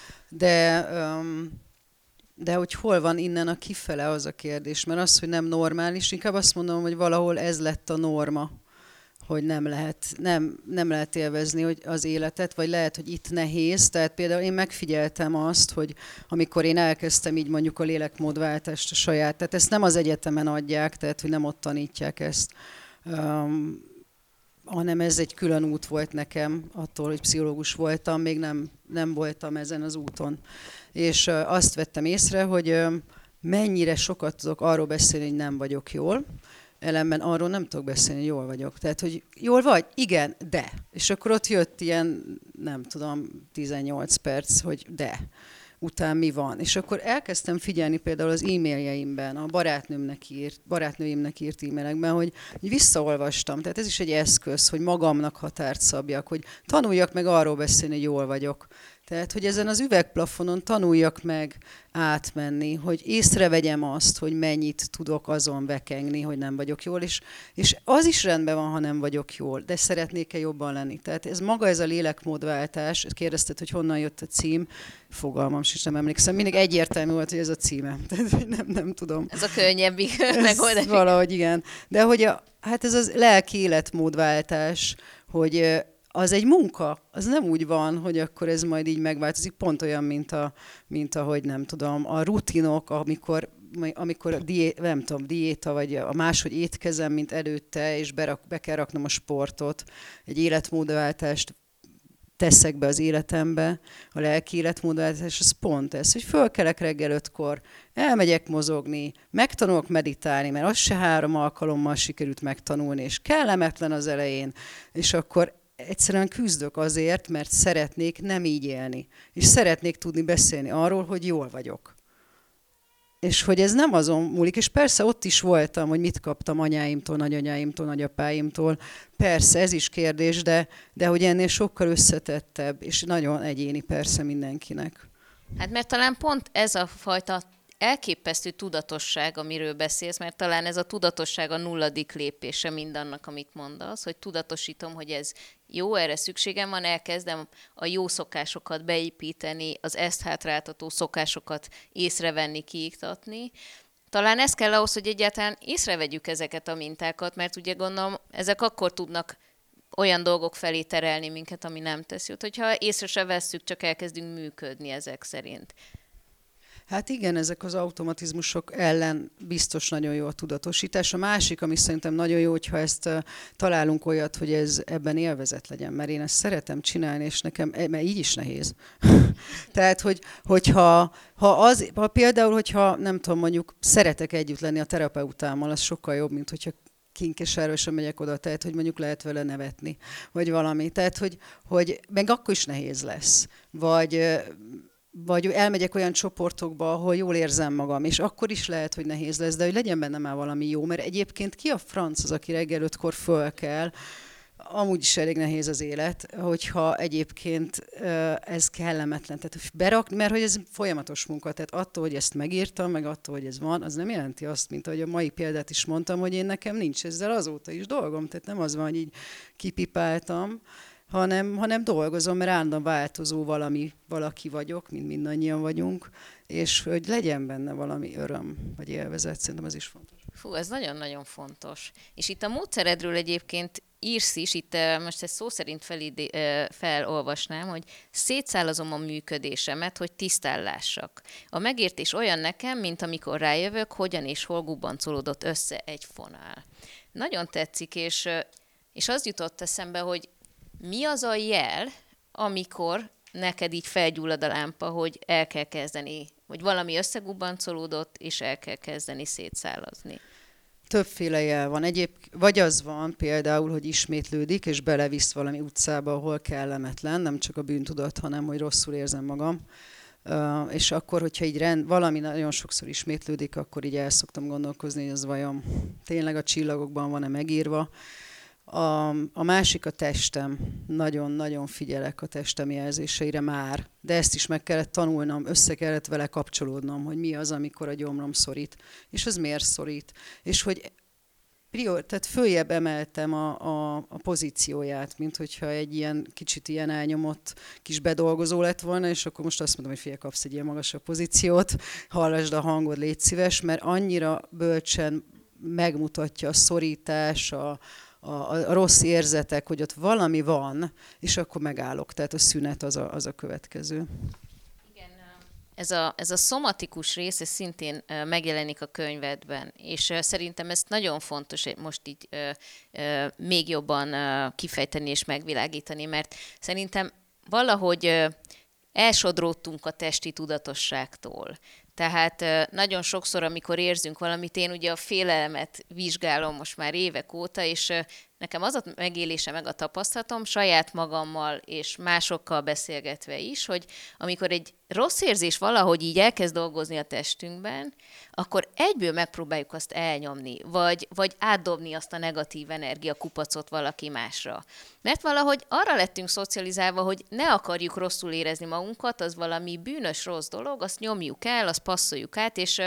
De hogy hol van innen a kifele, az a kérdés. Mert az, hogy nem normális, inkább azt mondom, hogy valahol ez lett a norma, hogy nem lehet élvezni hogy az életet, vagy lehet, hogy itt nehéz. Tehát például én megfigyeltem azt, hogy amikor én elkezdtem így mondjuk a lélekmódváltást a saját, tehát ezt nem az egyetemen adják, tehát hogy nem ott tanítják ezt, hanem ez egy külön út volt nekem, attól, hogy pszichológus voltam, még nem voltam ezen az úton. És azt vettem észre, hogy mennyire sokat tudok arról beszélni, hogy nem vagyok jól, ellenben arról nem tudok beszélni, hogy jól vagyok. Tehát, hogy jól vagy? Igen, de. És akkor ott jött ilyen, nem tudom, 18 perc, hogy de. Után mi van? És akkor elkezdtem figyelni például az e-mailjeimben, a barátnőimnek írt e-mailekben, hogy visszaolvastam. Tehát ez is egy eszköz, hogy magamnak határt szabjak, hogy tanuljak meg arról beszélni, hogy jól vagyok. Tehát, hogy ezen az üvegplafonon tanuljak meg átmenni, hogy észrevegyem azt, hogy mennyit tudok azon vekengni, hogy nem vagyok jól, és az is rendben van, ha nem vagyok jól, de szeretnék-e jobban lenni. Tehát ez maga ez a lélekmódváltás, kérdezted, hogy honnan jött a cím, fogalmam sincs, nem emlékszem, mindig egyértelmű volt, hogy ez a címe, tehát nem tudom. Ez a könnyebbik megoldás. Valahogy igen, de hogy hát ez az lelki életmódváltás, hogy az egy munka, az nem úgy van, hogy akkor ez majd így megváltozik, pont olyan, mint ahogy nem tudom, a rutinok, amikor diéta, vagy a máshogy étkezem, mint előtte, és be kell raknom a sportot, egy életmódváltást teszek be az életembe, a lelki életmódváltás, az pont ez, hogy fölkelek reggel 5-kor, elmegyek mozogni, megtanulok meditálni, mert az se 3 alkalommal sikerült megtanulni, és kellemetlen az elején, és akkor egyszerűen küzdök azért, mert szeretnék nem így élni. És szeretnék tudni beszélni arról, hogy jól vagyok. És hogy ez nem azon múlik, és persze ott is voltam, hogy mit kaptam anyáimtól, nagyanyáimtól, nagyapáimtól. Persze, ez is kérdés, de hogy ennél sokkal összetettebb, és nagyon egyéni persze mindenkinek. Hát mert talán pont ez a fajta elképesztő tudatosság, amiről beszélsz, mert talán ez a tudatosság a nulladik lépése mindannak, amit mondasz, hogy tudatosítom, hogy ez jó, erre szükségem van, elkezdem a jó szokásokat beépíteni, az ezt hátráltató szokásokat észrevenni, kiiktatni. Talán ez kell ahhoz, hogy egyáltalán észrevegyük ezeket a mintákat, mert ugye gondolom, ezek akkor tudnak olyan dolgok felé terelni minket, ami nem tesz jót, hogyha észre se vesszük, csak elkezdünk működni ezek szerint. Hát igen, ezek az automatizmusok ellen biztos nagyon jó a tudatosítás. A másik, ami szerintem nagyon jó, hogyha ezt találunk olyat, hogy ez ebben élvezet legyen, mert én ezt szeretem csinálni, és nekem, mert így is nehéz. Tehát, hogyha például, nem tudom, mondjuk szeretek együtt lenni a terapeutámmal, az sokkal jobb, mint hogyha Kinkesárba sem megyek oda, tehát hogy mondjuk lehet vele nevetni, vagy valami. Tehát, hogy meg akkor is nehéz lesz. Vagy elmegyek olyan csoportokba, ahol jól érzem magam, és akkor is lehet, hogy nehéz lesz, de hogy legyen benne már valami jó, mert egyébként ki a franc az, aki reggel 5-kor föl kell, amúgy is elég nehéz az élet, hogyha egyébként ez kellemetlen. Tehát berakni, mert hogy ez folyamatos munka, tehát attól, hogy ezt megírtam, meg attól, hogy ez van, az nem jelenti azt, mint ahogy a mai példát is mondtam, hogy én nekem nincs ezzel azóta is dolgom, tehát nem az van, hogy így kipipáltam, hanem dolgozom, mert állandóan változó valaki vagyok, mint mindannyian vagyunk, és hogy legyen benne valami öröm, vagy élvezet, szerintem ez is fontos. Fú, ez nagyon-nagyon fontos. És itt a módszeredről egyébként írsz is, itt most ezt szó szerint felolvasnám, hogy szétszálazom a működésemet, hogy tisztálássak. A megértés olyan nekem, mint amikor rájövök, hogyan és hol gubbancolódott össze egy fonál. Nagyon tetszik, és az jutott eszembe, hogy mi az a jel, amikor neked így felgyullad a lámpa, hogy el kell kezdeni, vagy valami összegubbancolódott, és el kell kezdeni szétszállazni? Többféle jel van. Vagy az van például, hogy ismétlődik, és belevisz valami utcába, ahol kellemetlen, nem csak a bűntudat, hanem hogy rosszul érzem magam. És akkor, hogyha így valami nagyon sokszor ismétlődik, akkor így el szoktam gondolkozni, hogy az vajon tényleg a csillagokban van-e megírva. A másik a testem. Nagyon-nagyon figyelek a testem jelzéseire már, de ezt is meg kellett tanulnom, össze kellett vele kapcsolódnom, hogy mi az, amikor a gyomrom szorít, és az miért szorít. És hogy tehát följebb emeltem a pozícióját, mint hogyha egy ilyen kicsit ilyen elnyomott kis bedolgozó lett volna, és akkor most azt mondom, hogy figyelj, kapsz egy ilyen magasabb pozíciót, hallasd a hangod, légy szíves, mert annyira bölcsen megmutatja a szorítás, a rossz érzetek, hogy ott valami van, és akkor megállok. Tehát a szünet az a következő. Igen, ez a szomatikus rész, ez szintén megjelenik a könyvedben, és szerintem ez nagyon fontos most így még jobban kifejteni és megvilágítani, mert szerintem valahogy elsodródtunk a testi tudatosságtól. Tehát nagyon sokszor, amikor érzünk valamit, én ugye a félelmet vizsgálom most már évek óta, és nekem az a megélése, meg a tapasztalatom saját magammal és másokkal beszélgetve is, hogy amikor egy rossz érzés valahogy így elkezd dolgozni a testünkben, akkor egyből megpróbáljuk azt elnyomni, vagy átdobni azt a negatív energiakupacot valaki másra. Mert valahogy arra lettünk szocializálva, hogy ne akarjuk rosszul érezni magunkat, az valami bűnös rossz dolog, azt nyomjuk el, azt passzoljuk át, és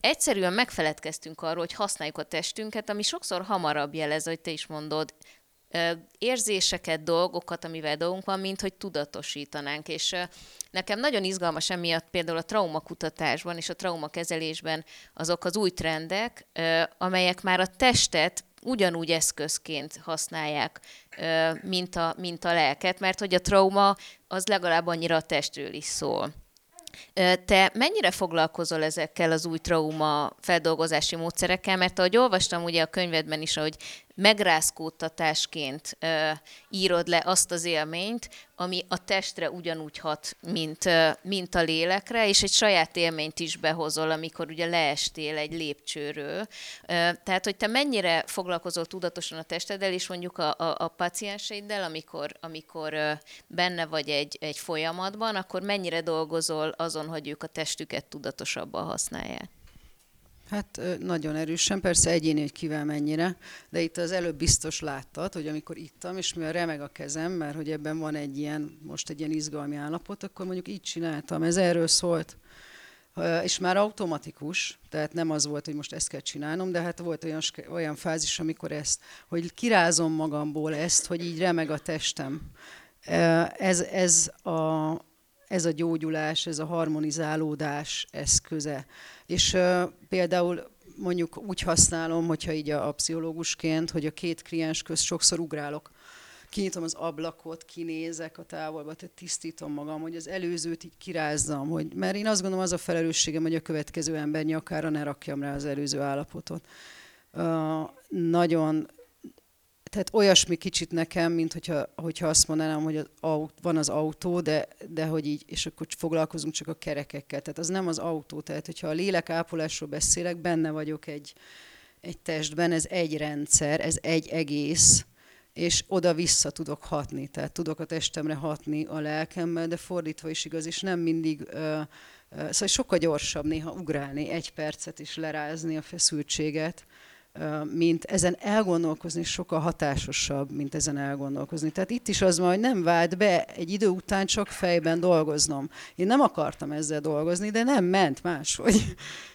egyszerűen megfeledkeztünk arról, hogy használjuk a testünket, ami sokszor hamarabb jelez, hogy te is mondod, érzéseket, dolgokat, amivel dolgunk van, mint hogy tudatosítanánk. És nekem nagyon izgalmas emiatt például a traumakutatásban és a traumakezelésben azok az új trendek, amelyek már a testet ugyanúgy eszközként használják, mint a lelket, mert hogy a trauma az legalább annyira a testről is szól. Te mennyire foglalkozol ezekkel az új trauma feldolgozási módszerekkel? Mert ahogy olvastam ugye a könyvedben is, hogy megrázkódtatásként írod le azt az élményt, ami a testre ugyanúgy hat, mint a lélekre, és egy saját élményt is behozol, amikor ugye leestél egy lépcsőről. Tehát, hogy te mennyire foglalkozol tudatosan a testeddel, és mondjuk a pacienseiddel, amikor benne vagy egy folyamatban, akkor mennyire dolgozol azon, hogy ők a testüket tudatosabban használják? Hát nagyon erősen, persze egyéni, hogy kivel mennyire, de itt az előbb biztos láttad, hogy amikor ittam, és mivel remeg a kezem, mert hogy ebben van most egy ilyen izgalmi állapot, akkor mondjuk így csináltam, ez erről szólt. És már automatikus, tehát nem az volt, hogy most ezt kell csinálnom, de hát volt olyan fázis, amikor ezt, hogy kirázom magamból ezt, hogy így remeg a testem. Ez a gyógyulás, ez a harmonizálódás eszköze. És például mondjuk úgy használom, hogyha így a pszichológusként, hogy a két kliens közt sokszor ugrálok. Kinyitom az ablakot, kinézek a távolba, tehát tisztítom magam, hogy az előzőt így kirázzam. Mert én azt gondolom, az a felelősségem, hogy a következő ember nyakára ne rakjam rá az előző állapotot. Tehát olyasmi kicsit nekem, mint hogyha azt mondanám, hogy van az autó, de hogy így, és akkor foglalkozunk csak a kerekekkel. Tehát az nem az autó. Tehát hogyha a lélekápolásról beszélek, benne vagyok egy egy testben, ez egy rendszer, ez egy egész, és oda-vissza tudok hatni. Tehát tudok a testemre hatni a lelkemmel, de fordítva is igaz, és nem mindig, szóval sokkal gyorsabb néha ugrálni, egy percet is lerázni a feszültséget, mint ezen elgondolkozni, sokkal hatásosabb, mint ezen elgondolkozni. Tehát itt is az van, hogy nem vált be, egy idő után csak fejben dolgoznom. Én nem akartam ezzel dolgozni, de nem ment máshogy.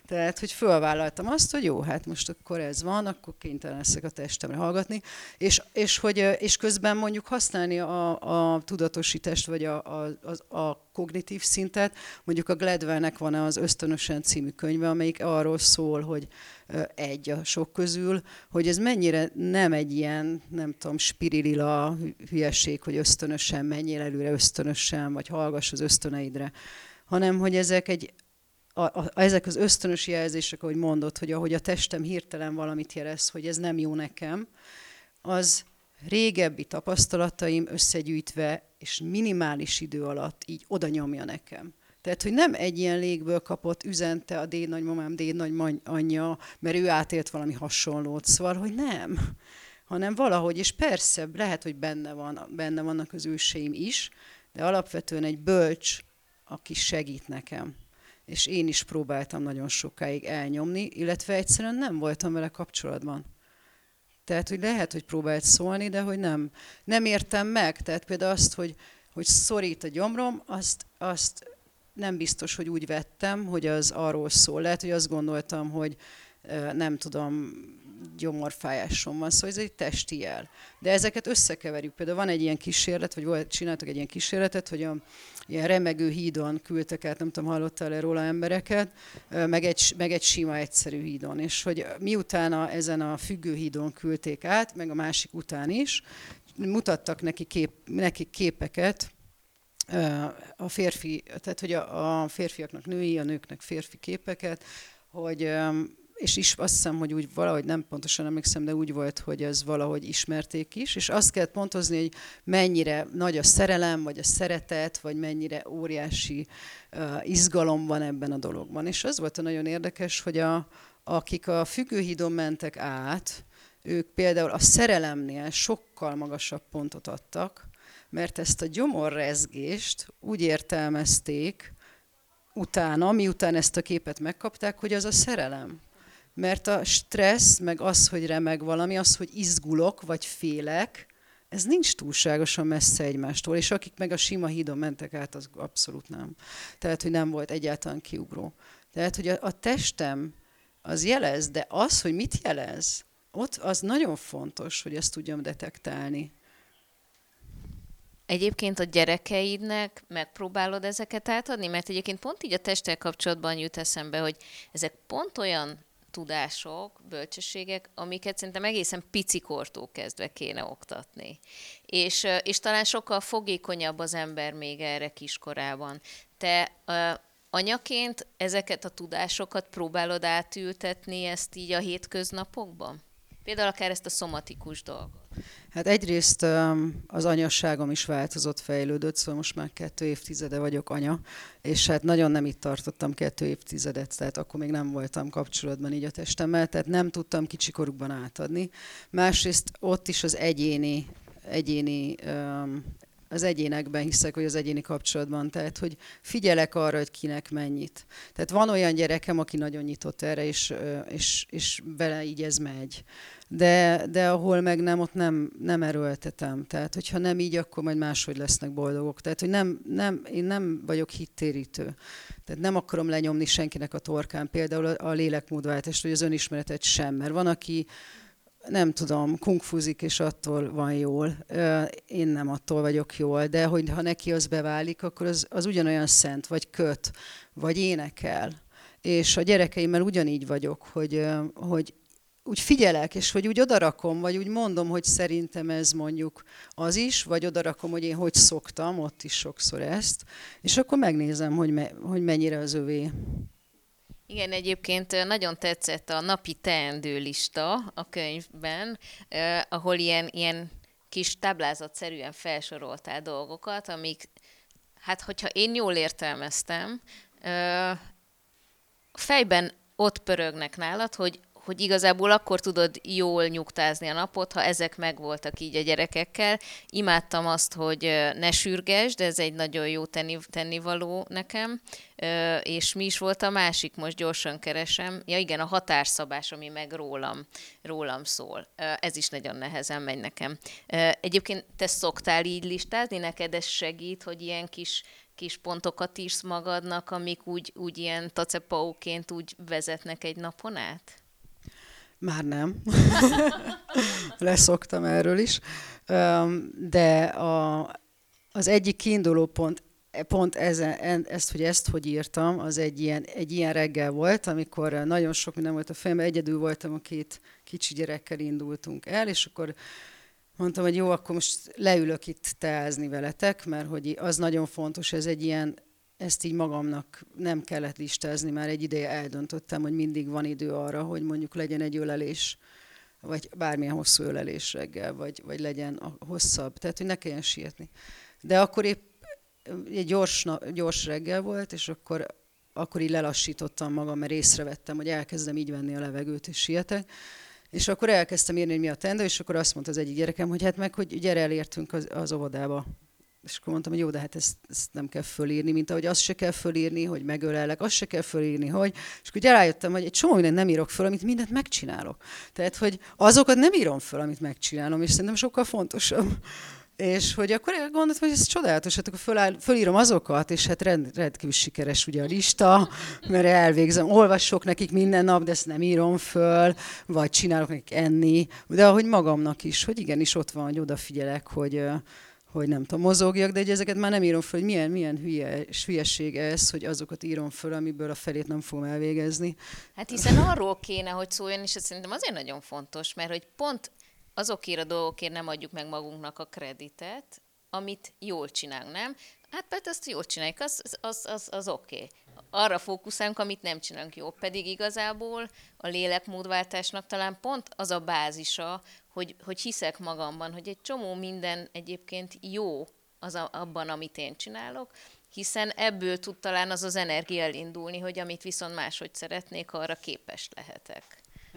Tehát, hogy fölvállaltam azt, hogy jó, hát most akkor ez van, akkor kénytelen leszek a testemre hallgatni, és közben mondjuk használni a tudatosítást, vagy a kognitív szintet. Mondjuk a Gladwellnek van az Ösztönösen című könyve, amelyik arról szól, hogy egy a sok közül, hogy ez mennyire nem egy ilyen, nem tudom, spirilila hülyeség, hogy ösztönösen menjél előre ösztönösen, vagy hallgass az ösztöneidre, hanem hogy ezek ezek az ösztönös jelzések, ahogy mondod, hogy ahogy a testem hirtelen valamit jelez, hogy ez nem jó nekem, az régebbi tapasztalataim összegyűjtve, és minimális idő alatt így oda nyomja nekem. Tehát, hogy nem egy ilyen légből kapott, üzente a dédnagymamám, dédnagyanyja, mert ő átélt valami hasonlót, szóval, hogy nem. Hanem valahogy, és persze lehet, hogy benne vannak az őseim is, de alapvetően egy bölcs, aki segít nekem. És én is próbáltam nagyon sokáig elnyomni, illetve egyszerűen nem voltam vele kapcsolatban. Tehát, hogy lehet, hogy próbált szólni, de hogy nem értem meg. Tehát például azt, hogy szorít a gyomrom, azt nem biztos, hogy úgy vettem, hogy az arról szól. Lehet, hogy azt gondoltam, hogy nem tudom, gyomorfájásom van, szóval ez egy testi jel. De ezeket összekeverjük. Például van egy ilyen kísérlet, vagy csináltak egy ilyen kísérletet, hogy ilyen remegő hídon küldtek át, nem tudom, hallottál-e róla embereket, meg egy sima, egyszerű hídon. És hogy miután ezen a függő hídon küldték át, meg a másik után is, mutattak neki képeket, a férfi, tehát hogy a férfiaknak női, a nőknek férfi képeket, hogy... És is azt hiszem, hogy úgy valahogy, nem pontosan emlékszem, de úgy volt, hogy ez valahogy ismerték is, és azt kellett pontozni, hogy mennyire nagy a szerelem, vagy a szeretet, vagy mennyire óriási izgalom van ebben a dologban. És az volt nagyon érdekes, hogy akik a függőhídon mentek át, ők például a szerelemnél sokkal magasabb pontot adtak, mert ezt a gyomorrezgést úgy értelmezték utána, miután ezt a képet megkapták, hogy az a szerelem. Mert a stressz, meg az, hogy remeg valami, az, hogy izgulok, vagy félek, ez nincs túlságosan messze egymástól, és akik meg a sima hídon mentek át, az abszolút nem. Tehát, hogy nem volt egyáltalán kiugró. Tehát, hogy a testem az jelez, de az, hogy mit jelez, ott az nagyon fontos, hogy ezt tudjam detektálni. Egyébként a gyerekeidnek megpróbálod ezeket átadni? Mert egyébként pont így a testtel kapcsolatban jut eszembe, hogy ezek pont olyan tudások, bölcsességek, amiket szerintem egészen picikortól kezdve kéne oktatni. És talán sokkal fogékonyabb az ember még erre kiskorában. Te anyaként ezeket a tudásokat próbálod átültetni ezt így a hétköznapokban? Például akár ezt a szomatikus dolgot. Hát egyrészt az anyaságom is változott, fejlődött, szóval most már 2 évtizede vagyok anya, és hát nagyon nem itt tartottam 2 évtizedet, tehát akkor még nem voltam kapcsolatban így a testemmel, tehát nem tudtam kicsikorukban átadni. Másrészt ott is az az egyénekben hiszek, hogy az egyéni kapcsolatban, tehát hogy figyelek arra, hogy kinek mennyit. Tehát van olyan gyerekem, aki nagyon nyitott erre, és vele így ez megy. De ahol meg nem, ott nem erőltetem. Tehát, hogyha nem így, akkor majd máshogy lesznek boldogok. Tehát, hogy én nem vagyok hittérítő. Tehát nem akarom lenyomni senkinek a torkán, például a lélekmódváltást, vagy az önismeretet sem, mert van, aki nem tudom, kungfuzik, és attól van jól. Én nem attól vagyok jól, de hogyha neki az beválik, akkor az ugyanolyan szent, vagy köt, vagy énekel. És a gyerekeimmel ugyanígy vagyok, hogy úgy figyelek, és hogy úgy odarakom, vagy úgy mondom, hogy szerintem ez mondjuk az is, vagy odarakom, hogy én hogy szoktam, ott is sokszor ezt, és akkor megnézem, hogy mennyire az övé. Igen, egyébként nagyon tetszett a napi teendőlista a könyvben, ahol ilyen kis táblázatszerűen felsoroltál dolgokat, amik, hát hogyha én jól értelmeztem, fejben ott pörögnek nálad, hogy hogy igazából akkor tudod jól nyugtázni a napot, ha ezek megvoltak így a gyerekekkel. Imádtam azt, hogy ne sürgesd, ez egy nagyon jó tennivaló nekem. És mi is volt a másik, most gyorsan keresem. Ja igen, a határszabás, ami meg rólam szól. Ez is nagyon nehezen megy nekem. Egyébként te szoktál így listázni? Neked ez segít, hogy ilyen kis pontokat írsz magadnak, amik úgy ilyen tacepauként úgy vezetnek egy napon át? Már nem. Leszoktam erről is. De az egyik kiinduló pont ezt, hogy írtam, az egy ilyen reggel volt, amikor nagyon sok minden volt a fejemben, egyedül voltam, a két kicsi gyerekkel indultunk el, és akkor mondtam, hogy jó, akkor most leülök itt teázni veletek, mert hogy az nagyon fontos, ez egy ilyen, ezt így magamnak nem kellett listázni, már egy ideje eldöntöttem, hogy mindig van idő arra, hogy mondjuk legyen egy ölelés, vagy bármilyen hosszú ölelés reggel, vagy legyen a hosszabb, tehát hogy ne kelljen sietni. De akkor épp egy gyors reggel volt, és akkor így lelassítottam magam, mert észrevettem, hogy elkezdem így venni a levegőt, és sietek. És akkor elkezdtem írni, hogy mi a teendő, és akkor azt mondta az egyik gyerekem, hogy hát meg, hogy gyere, elértünk az óvodába. És akkor mondtam, hogy jó, de hát ezt nem kell fölírni, mint ahogy azt se kell fölírni, hogy megölellek, azt se kell fölírni, hogy... És akkor rájöttem, hogy egy csomó mindent nem írok föl, amit mindent megcsinálok. Tehát, hogy azokat nem írom föl, amit megcsinálom, és szerintem sokkal fontosabb. És hogy akkor gondoltam, hogy ez csodálatos, hát akkor fölírom azokat, és hát rendkívül sikeres ugye a lista, mert elvégzem, olvasok nekik minden nap, de ezt nem írom föl, vagy csinálok nekik enni, de ahogy magamnak is, hogy igenis ott van, hogy odafigyelek, hogy nem tudom, mozogjak, de hogy ezeket már nem írom föl, hogy milyen hülyeség ez, hogy azokat írom föl, amiből a felét nem fogom elvégezni. Hát hiszen arról kéne, hogy szóljon, és ez szerintem azért nagyon fontos, mert hogy pont azokért a dolgokért nem adjuk meg magunknak a kreditet, amit jól csinálunk, nem? Hát persze azt jól csináljuk, az oké. Arra fókuszálunk, amit nem csinálunk jól. Pedig igazából a lélekmódváltásnak talán pont az a bázisa, hogy hiszek magamban, hogy egy csomó minden egyébként jó az abban, amit én csinálok, hiszen ebből tud talán az energia elindulni, hogy amit viszont máshogy szeretnék, arra képes lehetek.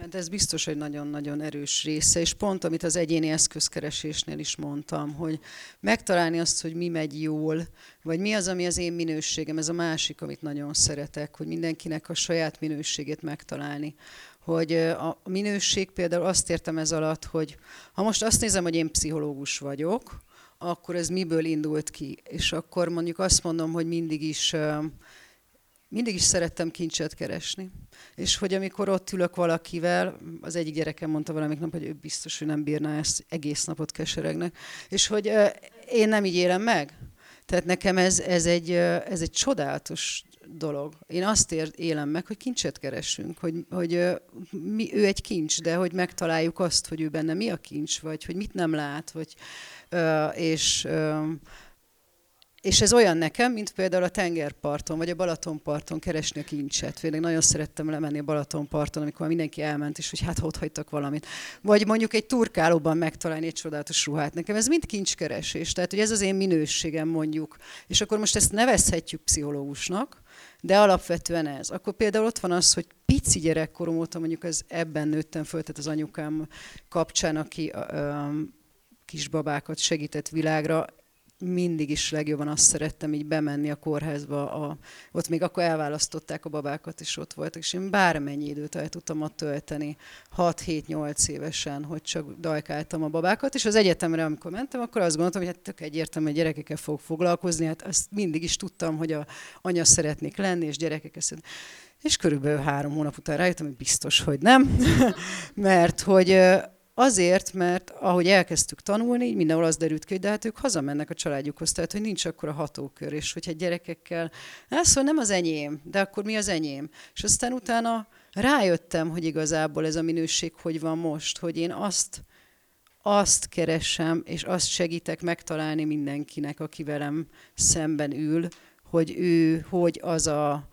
Hát ez biztos egy nagyon-nagyon erős része, és pont amit az egyéni eszközkeresésnél is mondtam, hogy megtalálni azt, hogy mi megy jól, vagy mi az, ami az én minőségem, ez a másik, amit nagyon szeretek, hogy mindenkinek a saját minőségét megtalálni. Hogy a minőség például azt értem ez alatt, hogy ha most azt nézem, hogy én pszichológus vagyok, akkor ez miből indult ki, és akkor mondjuk azt mondom, hogy mindig is szerettem kincset keresni. És hogy amikor ott ülök valakivel, az egyik gyerekem mondta valamelyik nap, hogy ő biztos, hogy nem bírná ezt, egész napot keseregnek. És hogy én nem így élem meg. Tehát nekem ez egy csodálatos dolog. Én azt élem meg, hogy kincset keresünk, hogy ő egy kincs, de hogy megtaláljuk azt, hogy ő benne mi a kincs, vagy hogy mit nem lát, vagy és ez olyan nekem, mint például a tengerparton, vagy a Balatonparton keresni a kincset. Főleg nagyon szerettem lemenni a Balatonparton, amikor mindenki elment, és hogy hát ott hagytak valamit. Vagy mondjuk egy turkálóban megtalálni egy csodálatos ruhát. Nekem ez mind kincskeresés. Tehát, hogy ez az én minőségem mondjuk. És akkor most ezt nevezhetjük pszichológusnak, de alapvetően ez. Akkor például ott van az, hogy pici gyerekkorom óta mondjuk ebben nőttem föl, tehát az anyukám kapcsán, aki kisbabákat segített világra, mindig is legjobban azt szerettem így bemenni a kórházba, ott még akkor elválasztották a babákat, és ott voltak, és én bármennyi időt el tudtam ott tölteni, 6-7-8 évesen, hogy csak dajkáltam a babákat, és az egyetemre, amikor mentem, akkor azt gondoltam, hogy hát tök egyértelmű, hogy gyerekekkel fogok foglalkozni, hát azt mindig is tudtam, hogy anya szeretnék lenni, és gyerekekkel szeretnék. És körülbelül 3 hónap után rájöttem, hogy biztos, hogy nem, mert hogy... Azért, mert ahogy elkezdtük tanulni, így mindenhol az derült ki, hogy de hát ők hazamennek a családjukhoz, tehát hogy nincs akkora hatókör, és hogyha gyerekekkel, szóval nem az enyém, de akkor mi az enyém? És aztán utána rájöttem, hogy igazából ez a minőség hogy van most, hogy én azt keresem, és azt segítek megtalálni mindenkinek, aki velem szemben ül, hogy ő, hogy az a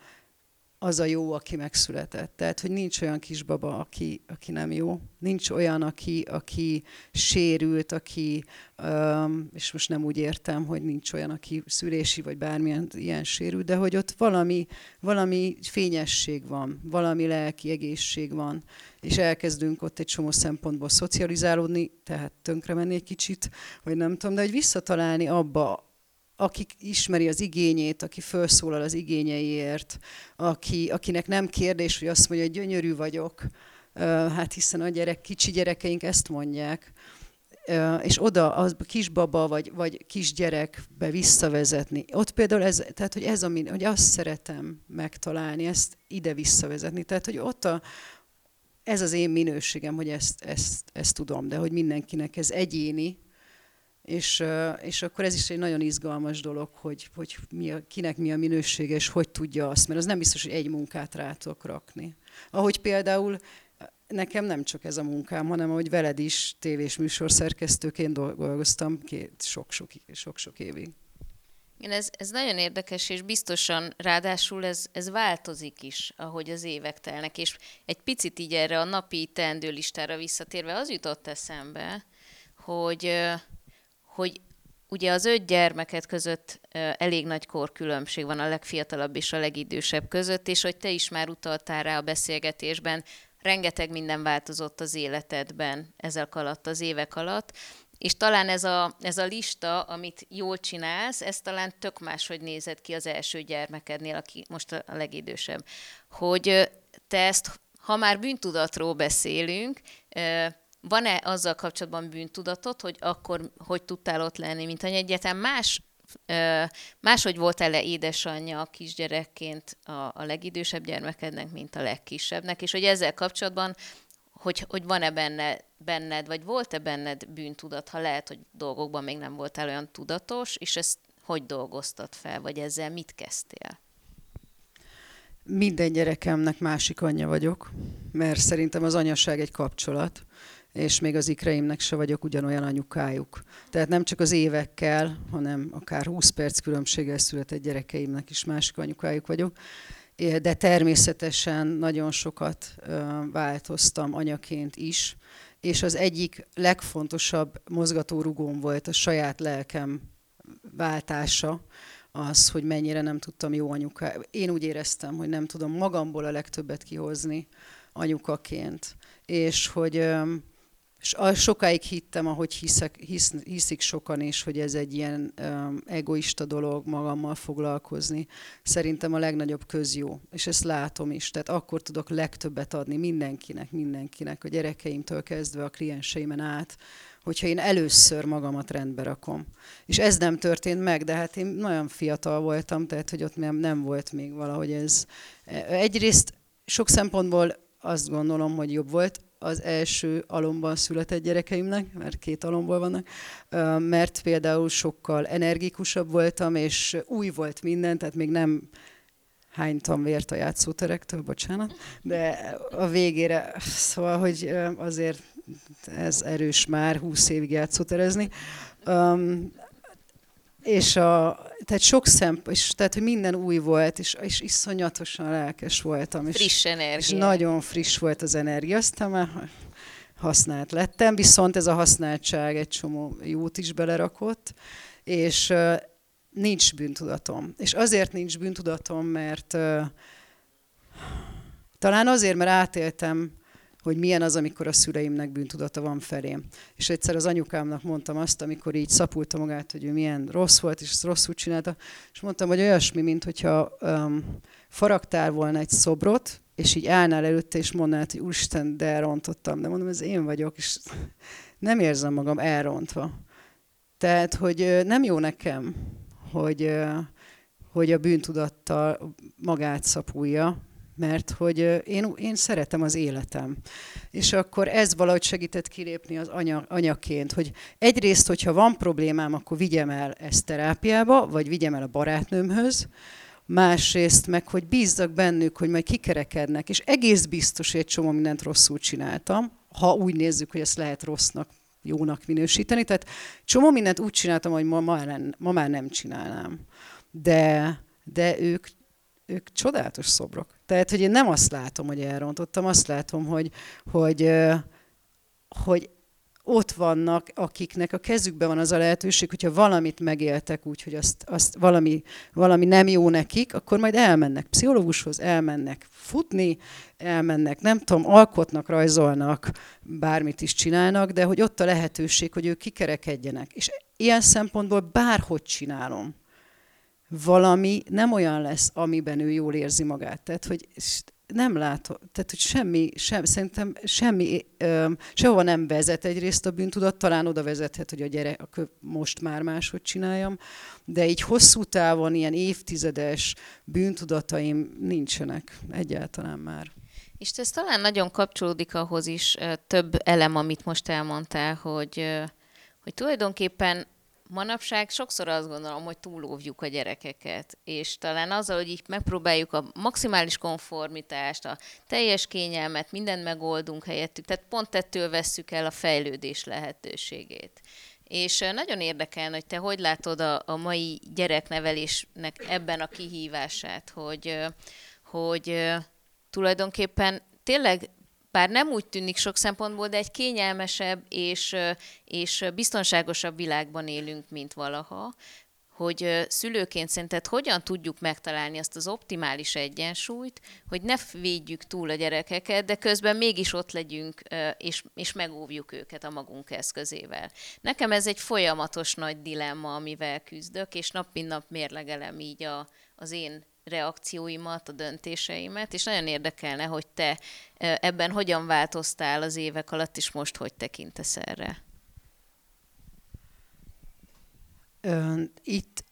az a jó, aki megszületett. Tehát, hogy nincs olyan kisbaba, aki nem jó. Nincs olyan, aki sérült, aki, és most nem úgy értem, hogy nincs olyan, aki szülési, vagy bármilyen ilyen sérült, de hogy ott valami fényesség van, valami lelki egészség van, és elkezdünk ott egy csomó szempontból szocializálódni, tehát tönkre menni egy kicsit, vagy nem tudom, de hogy visszatalálni abba, aki ismeri az igényét, aki felszólal az igényeiért, akinek nem kérdés, hogy azt mondja, hogy gyönyörű vagyok, hát hiszen a kicsi gyerekeink ezt mondják, és oda a kisbaba vagy kisgyerekbe visszavezetni. Ott például ez, tehát, hogy ez, hogy azt szeretem megtalálni, ezt ide visszavezetni. Tehát, hogy ott ez az én minőségem, hogy ezt tudom, de hogy mindenkinek ez egyéni, és akkor ez is egy nagyon izgalmas dolog, hogy kinek mi a minősége, és hogy tudja azt, mert az nem biztos, hogy egy munkát rá tudok rakni. Ahogy például nekem nem csak ez a munkám, hanem ahogy veled is tévés műsorszerkesztőként dolgoztam sok-sok évig. Igen, ez nagyon érdekes, és biztosan ráadásul ez változik is, ahogy az évek telnek, és egy picit így erre a napi teendőlistára visszatérve az jutott eszembe, hogy ugye az 5 gyermeked között elég nagy korkülönbség van a legfiatalabb és a legidősebb között, és hogy te is már utaltál rá a beszélgetésben, rengeteg minden változott az életedben ezek alatt, az évek alatt, és talán ez a lista, amit jól csinálsz, ez talán tök máshogy nézett ki az első gyermekednél, aki most a legidősebb. Hogy te ezt, ha már bűntudatról beszélünk, van-e azzal kapcsolatban bűntudatod, hogy akkor hogy tudtál ott lenni, mint anya? Egyáltalán máshogy voltál-e édesanyja a kisgyerekként a legidősebb gyermekednek, mint a legkisebbnek? És hogy ezzel kapcsolatban, hogy van-e benned, vagy volt-e benned bűntudat, ha lehet, hogy dolgokban még nem voltál olyan tudatos, és ezt hogy dolgoztad fel, vagy ezzel mit kezdtél? Minden gyerekemnek másik anyja vagyok, mert szerintem az anyaság egy kapcsolat, és még az ikreimnek se vagyok ugyanolyan anyukájuk. Tehát nem csak az évekkel, hanem akár 20 perc különbséggel született gyerekeimnek is másik anyukájuk vagyok. De természetesen nagyon sokat változtam anyaként is, és az egyik legfontosabb mozgatórugóm volt a saját lelkem váltása, az, hogy mennyire nem tudtam jó anyuka. Én úgy éreztem, hogy nem tudom magamból a legtöbbet kihozni anyukaként, és hogy sokáig hittem, ahogy hiszik sokan is, hogy ez egy ilyen egoista dolog magammal foglalkozni. Szerintem a legnagyobb közjó, és ezt látom is. Tehát akkor tudok legtöbbet adni mindenkinek, a gyerekeimtől kezdve a klienseimen át, hogyha én először magamat rendbe rakom. És ez nem történt meg, de hát én nagyon fiatal voltam, tehát hogy ott nem volt még valahogy ez. Egyrészt sok szempontból azt gondolom, hogy jobb volt az első alomban született gyerekeimnek, mert 2 alomból vannak, mert például sokkal energikusabb voltam, és új volt minden, tehát még nem hánytam vért a játszóterektől, bocsánat, de a végére, szóval, hogy azért ez erős már 20 évig játszóterezni. Tehát sok szempont, tehát hogy minden új volt, és iszonyatosan lelkes voltam. Friss energia. És nagyon friss volt az energia, aztán már használt lettem, viszont ez a használtság egy csomó jót is belerakott, és nincs bűntudatom. És azért nincs bűntudatom, mert talán azért, mert átéltem, hogy milyen az, amikor a szüleimnek bűntudata van felém. És egyszer az anyukámnak mondtam azt, amikor így szapulta magát, hogy ő milyen rossz volt, és ezt rosszul csinálta, és mondtam, hogy olyasmi, mint hogyha faragtál volna egy szobrot, és így állnál előtte, és mondanád, hogy úristen, de elrontottam. De mondom, ez én vagyok, és nem érzem magam elrontva. Tehát, hogy nem jó nekem, hogy a bűntudattal magát szapulja, mert hogy én szeretem az életem. És akkor ez valahogy segített kilépni az anyaként, hogy egyrészt, hogyha van problémám, akkor vigyem el ezt terápiába, vagy vigyem el a barátnőmhöz, másrészt meg, hogy bízzak bennük, hogy majd kikerekednek, és egész biztos, hogy egy csomó mindent rosszul csináltam, ha úgy nézzük, hogy ezt lehet rossznak, jónak minősíteni. Tehát csomó mindent úgy csináltam, hogy ma már nem csinálnám. De ők csodálatos szobrok. Tehát, hogy én nem azt látom, hogy elrontottam, azt látom, hogy ott vannak, akiknek a kezükben van az a lehetőség, hogyha valamit megéltek úgy, hogy azt valami nem jó nekik, akkor majd elmennek pszichológushoz, elmennek futni, elmennek, nem tudom, alkotnak, rajzolnak, bármit is csinálnak, de hogy ott a lehetőség, hogy ők kikerekedjenek. És ilyen szempontból bárhogy csinálom, valami nem olyan lesz, amiben ő jól érzi magát. Tehát, hogy nem látom, tehát, hogy szerintem semmi, sehova nem vezet egyrészt a bűntudat, talán oda vezethet, hogy most már máshogy csináljam, de így hosszú távon ilyen évtizedes bűntudataim nincsenek egyáltalán már. És ez talán nagyon kapcsolódik ahhoz is több elem, amit most elmondtál, hogy tulajdonképpen manapság sokszor azt gondolom, hogy túlóvjuk a gyerekeket, és talán azzal, hogy így megpróbáljuk a maximális konformitást, a teljes kényelmet, mindent megoldunk helyettük, tehát pont ettől vesszük el a fejlődés lehetőségét. És nagyon érdekel, hogy te hogy látod a mai gyereknevelésnek ebben a kihívását, hogy tulajdonképpen tényleg, bár nem úgy tűnik sok szempontból, de egy kényelmesebb és biztonságosabb világban élünk, mint valaha, hogy szülőként szerinted hogyan tudjuk megtalálni azt az optimális egyensúlyt, hogy ne védjük túl a gyerekeket, de közben mégis ott legyünk, és megóvjuk őket a magunk eszközével. Nekem ez egy folyamatos nagy dilemma, amivel küzdök, és nap mint nap mérlegelem így az én reakcióimat, a döntéseimet, és nagyon érdekelne, hogy te ebben hogyan változtál az évek alatt, és most hogy tekintesz erre? Itt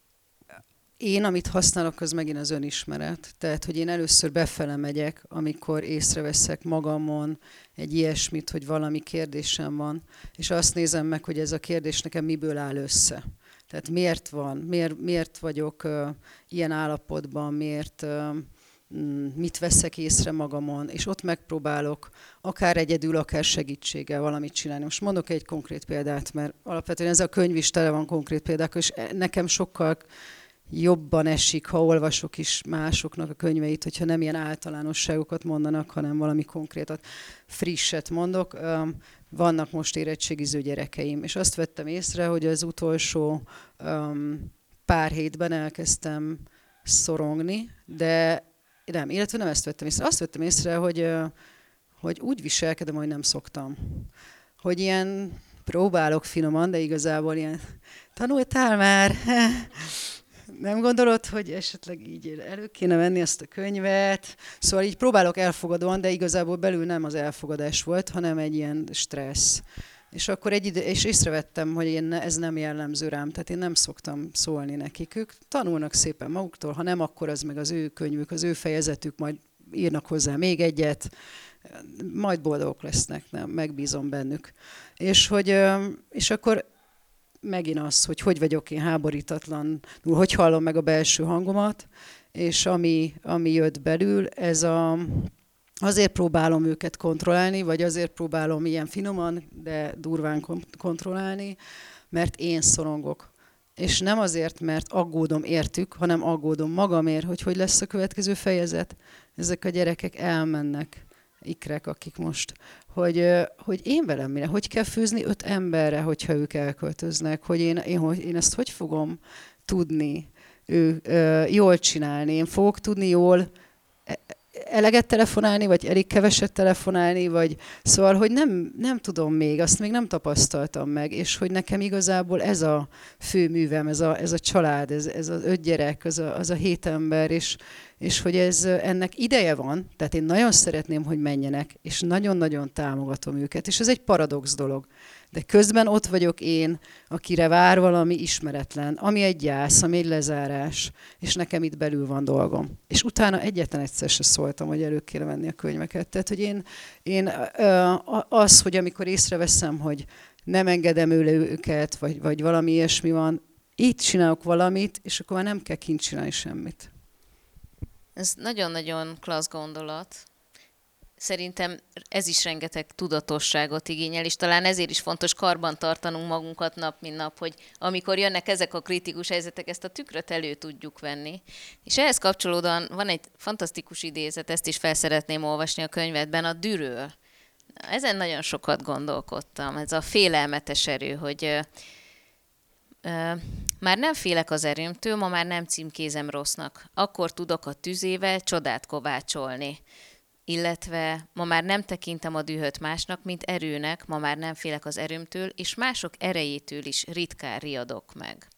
én, amit használok, az megint az önismeret. Tehát, hogy én először befele megyek, amikor észreveszek magamon egy ilyesmit, hogy valami kérdésem van, és azt nézem meg, hogy ez a kérdés nekem miből áll össze. Tehát miért van, miért vagyok ilyen állapotban, miért, mit veszek észre magamon, és ott megpróbálok akár egyedül, akár segítséggel valamit csinálni. Most mondok egy konkrét példát, mert alapvetően ez a könyv is tele van konkrét példákkal, és nekem sokkal jobban esik, ha olvasok is másoknak a könyveit, hogyha nem ilyen általánosságokat mondanak, hanem valami konkrétat, frisset mondok. Vannak most érettségiző gyerekeim, és azt vettem észre, hogy az utolsó pár hétben elkezdtem szorongni, de nem, illetve nem ezt vettem észre. Azt vettem észre, hogy úgy viselkedem, hogy nem szoktam. Hogy ilyen próbálok finoman, de igazából ilyen tanultál már, nem gondolod, hogy esetleg így elő kéne venni ezt a könyvet? Szóval így próbálok elfogadóan, de igazából belül nem az elfogadás volt, hanem egy ilyen stressz. És akkor és észrevettem, hogy ez nem jellemző rám, tehát én nem szoktam szólni nekik. Ők tanulnak szépen maguktól, ha nem, akkor az meg az ő könyvük, az ő fejezetük, majd írnak hozzá még egyet, majd boldogok lesznek, nem, megbízom bennük. És akkor megint az, hogy vagyok én háborítatlanul, hogy hallom meg a belső hangomat, és ami jött belül, azért próbálom őket kontrollálni, vagy azért próbálom ilyen finoman, de durván kontrollálni, mert én szorongok. És nem azért, mert aggódom értük, hanem aggódom magamért, hogy lesz a következő fejezet. Ezek a gyerekek elmennek, ikrek, akik most, hogy én velem mire, hogy kell főzni 5 emberre, hogyha ők elköltöznek, hogy én ezt hogy fogom tudni jól csinálni, én fogok tudni jól eleget telefonálni, vagy elég keveset telefonálni, vagy szóval, hogy nem tudom még, azt még nem tapasztaltam meg, és hogy nekem igazából ez a fő művem, ez a család, ez az 5 gyerek, az a 7 ember, és hogy ennek ideje van, tehát én nagyon szeretném, hogy menjenek, és nagyon-nagyon támogatom őket, és ez egy paradox dolog. De közben ott vagyok én, akire vár valami ismeretlen, ami egy gyász, ami egy lezárás, és nekem itt belül van dolgom. És utána egyetlen egyszer se szóltam, hogy elő kéne venni a könyveket. Tehát, hogy én az, hogy amikor észreveszem, hogy nem engedem őket, vagy valami ilyesmi van, így csinálok valamit, és akkor már nem kell kint csinálni semmit. Ez nagyon-nagyon klassz gondolat. Szerintem ez is rengeteg tudatosságot igényel, és talán ezért is fontos karban tartanunk magunkat nap, mint nap, hogy amikor jönnek ezek a kritikus helyzetek, ezt a tükröt elő tudjuk venni. És ehhez kapcsolódóan van egy fantasztikus idézet, ezt is fel szeretném olvasni a könyvedben, a dűről. Ezen nagyon sokat gondolkodtam, ez a félelmetes erő, hogy már nem félek az erőmtől, ma már nem címkézem rossznak. Akkor tudok a tüzével csodát kovácsolni. Illetve ma már nem tekintem a dühöt másnak, mint erőnek, ma már nem félek az erőmtől, és mások erejétől is ritkán riadok meg.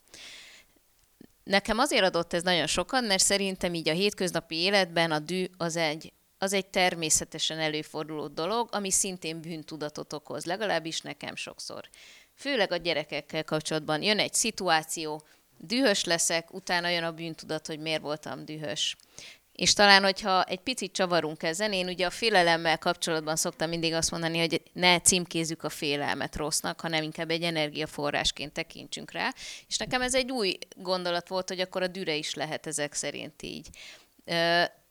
Nekem azért adott ez nagyon sokan, mert szerintem így a hétköznapi életben a düh az egy természetesen előforduló dolog, ami szintén bűntudatot okoz, legalábbis nekem sokszor. Főleg a gyerekekkel kapcsolatban jön egy szituáció, dühös leszek, utána jön a bűntudat, hogy miért voltam dühös. És talán, hogyha egy picit csavarunk ezen, én ugye a félelemmel kapcsolatban szoktam mindig azt mondani, hogy ne címkézzük a félelmet rossznak, hanem inkább egy energiaforrásként tekintsünk rá. És nekem ez egy új gondolat volt, hogy akkor a dühre is lehet ezek szerint így.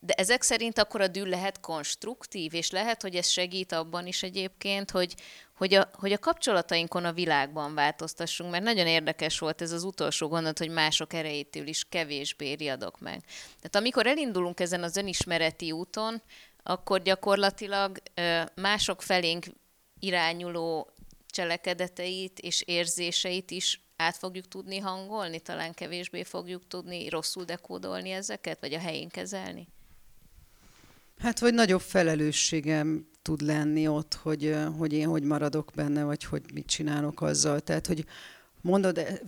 De ezek szerint akkor a düh lehet konstruktív, és lehet, hogy ez segít abban is egyébként, hogy a kapcsolatainkon a világban változtassunk, mert nagyon érdekes volt ez az utolsó gondolat, hogy mások erejétől is kevésbé riadok meg. Tehát amikor elindulunk ezen az önismereti úton, akkor gyakorlatilag mások felénk irányuló cselekedeteit és érzéseit is át fogjuk tudni hangolni, talán kevésbé fogjuk tudni rosszul dekódolni ezeket, vagy a helyén kezelni? Hát, vagy nagyobb felelősségem tud lenni ott, hogy én hogy maradok benne, vagy hogy mit csinálok azzal. Tehát, hogy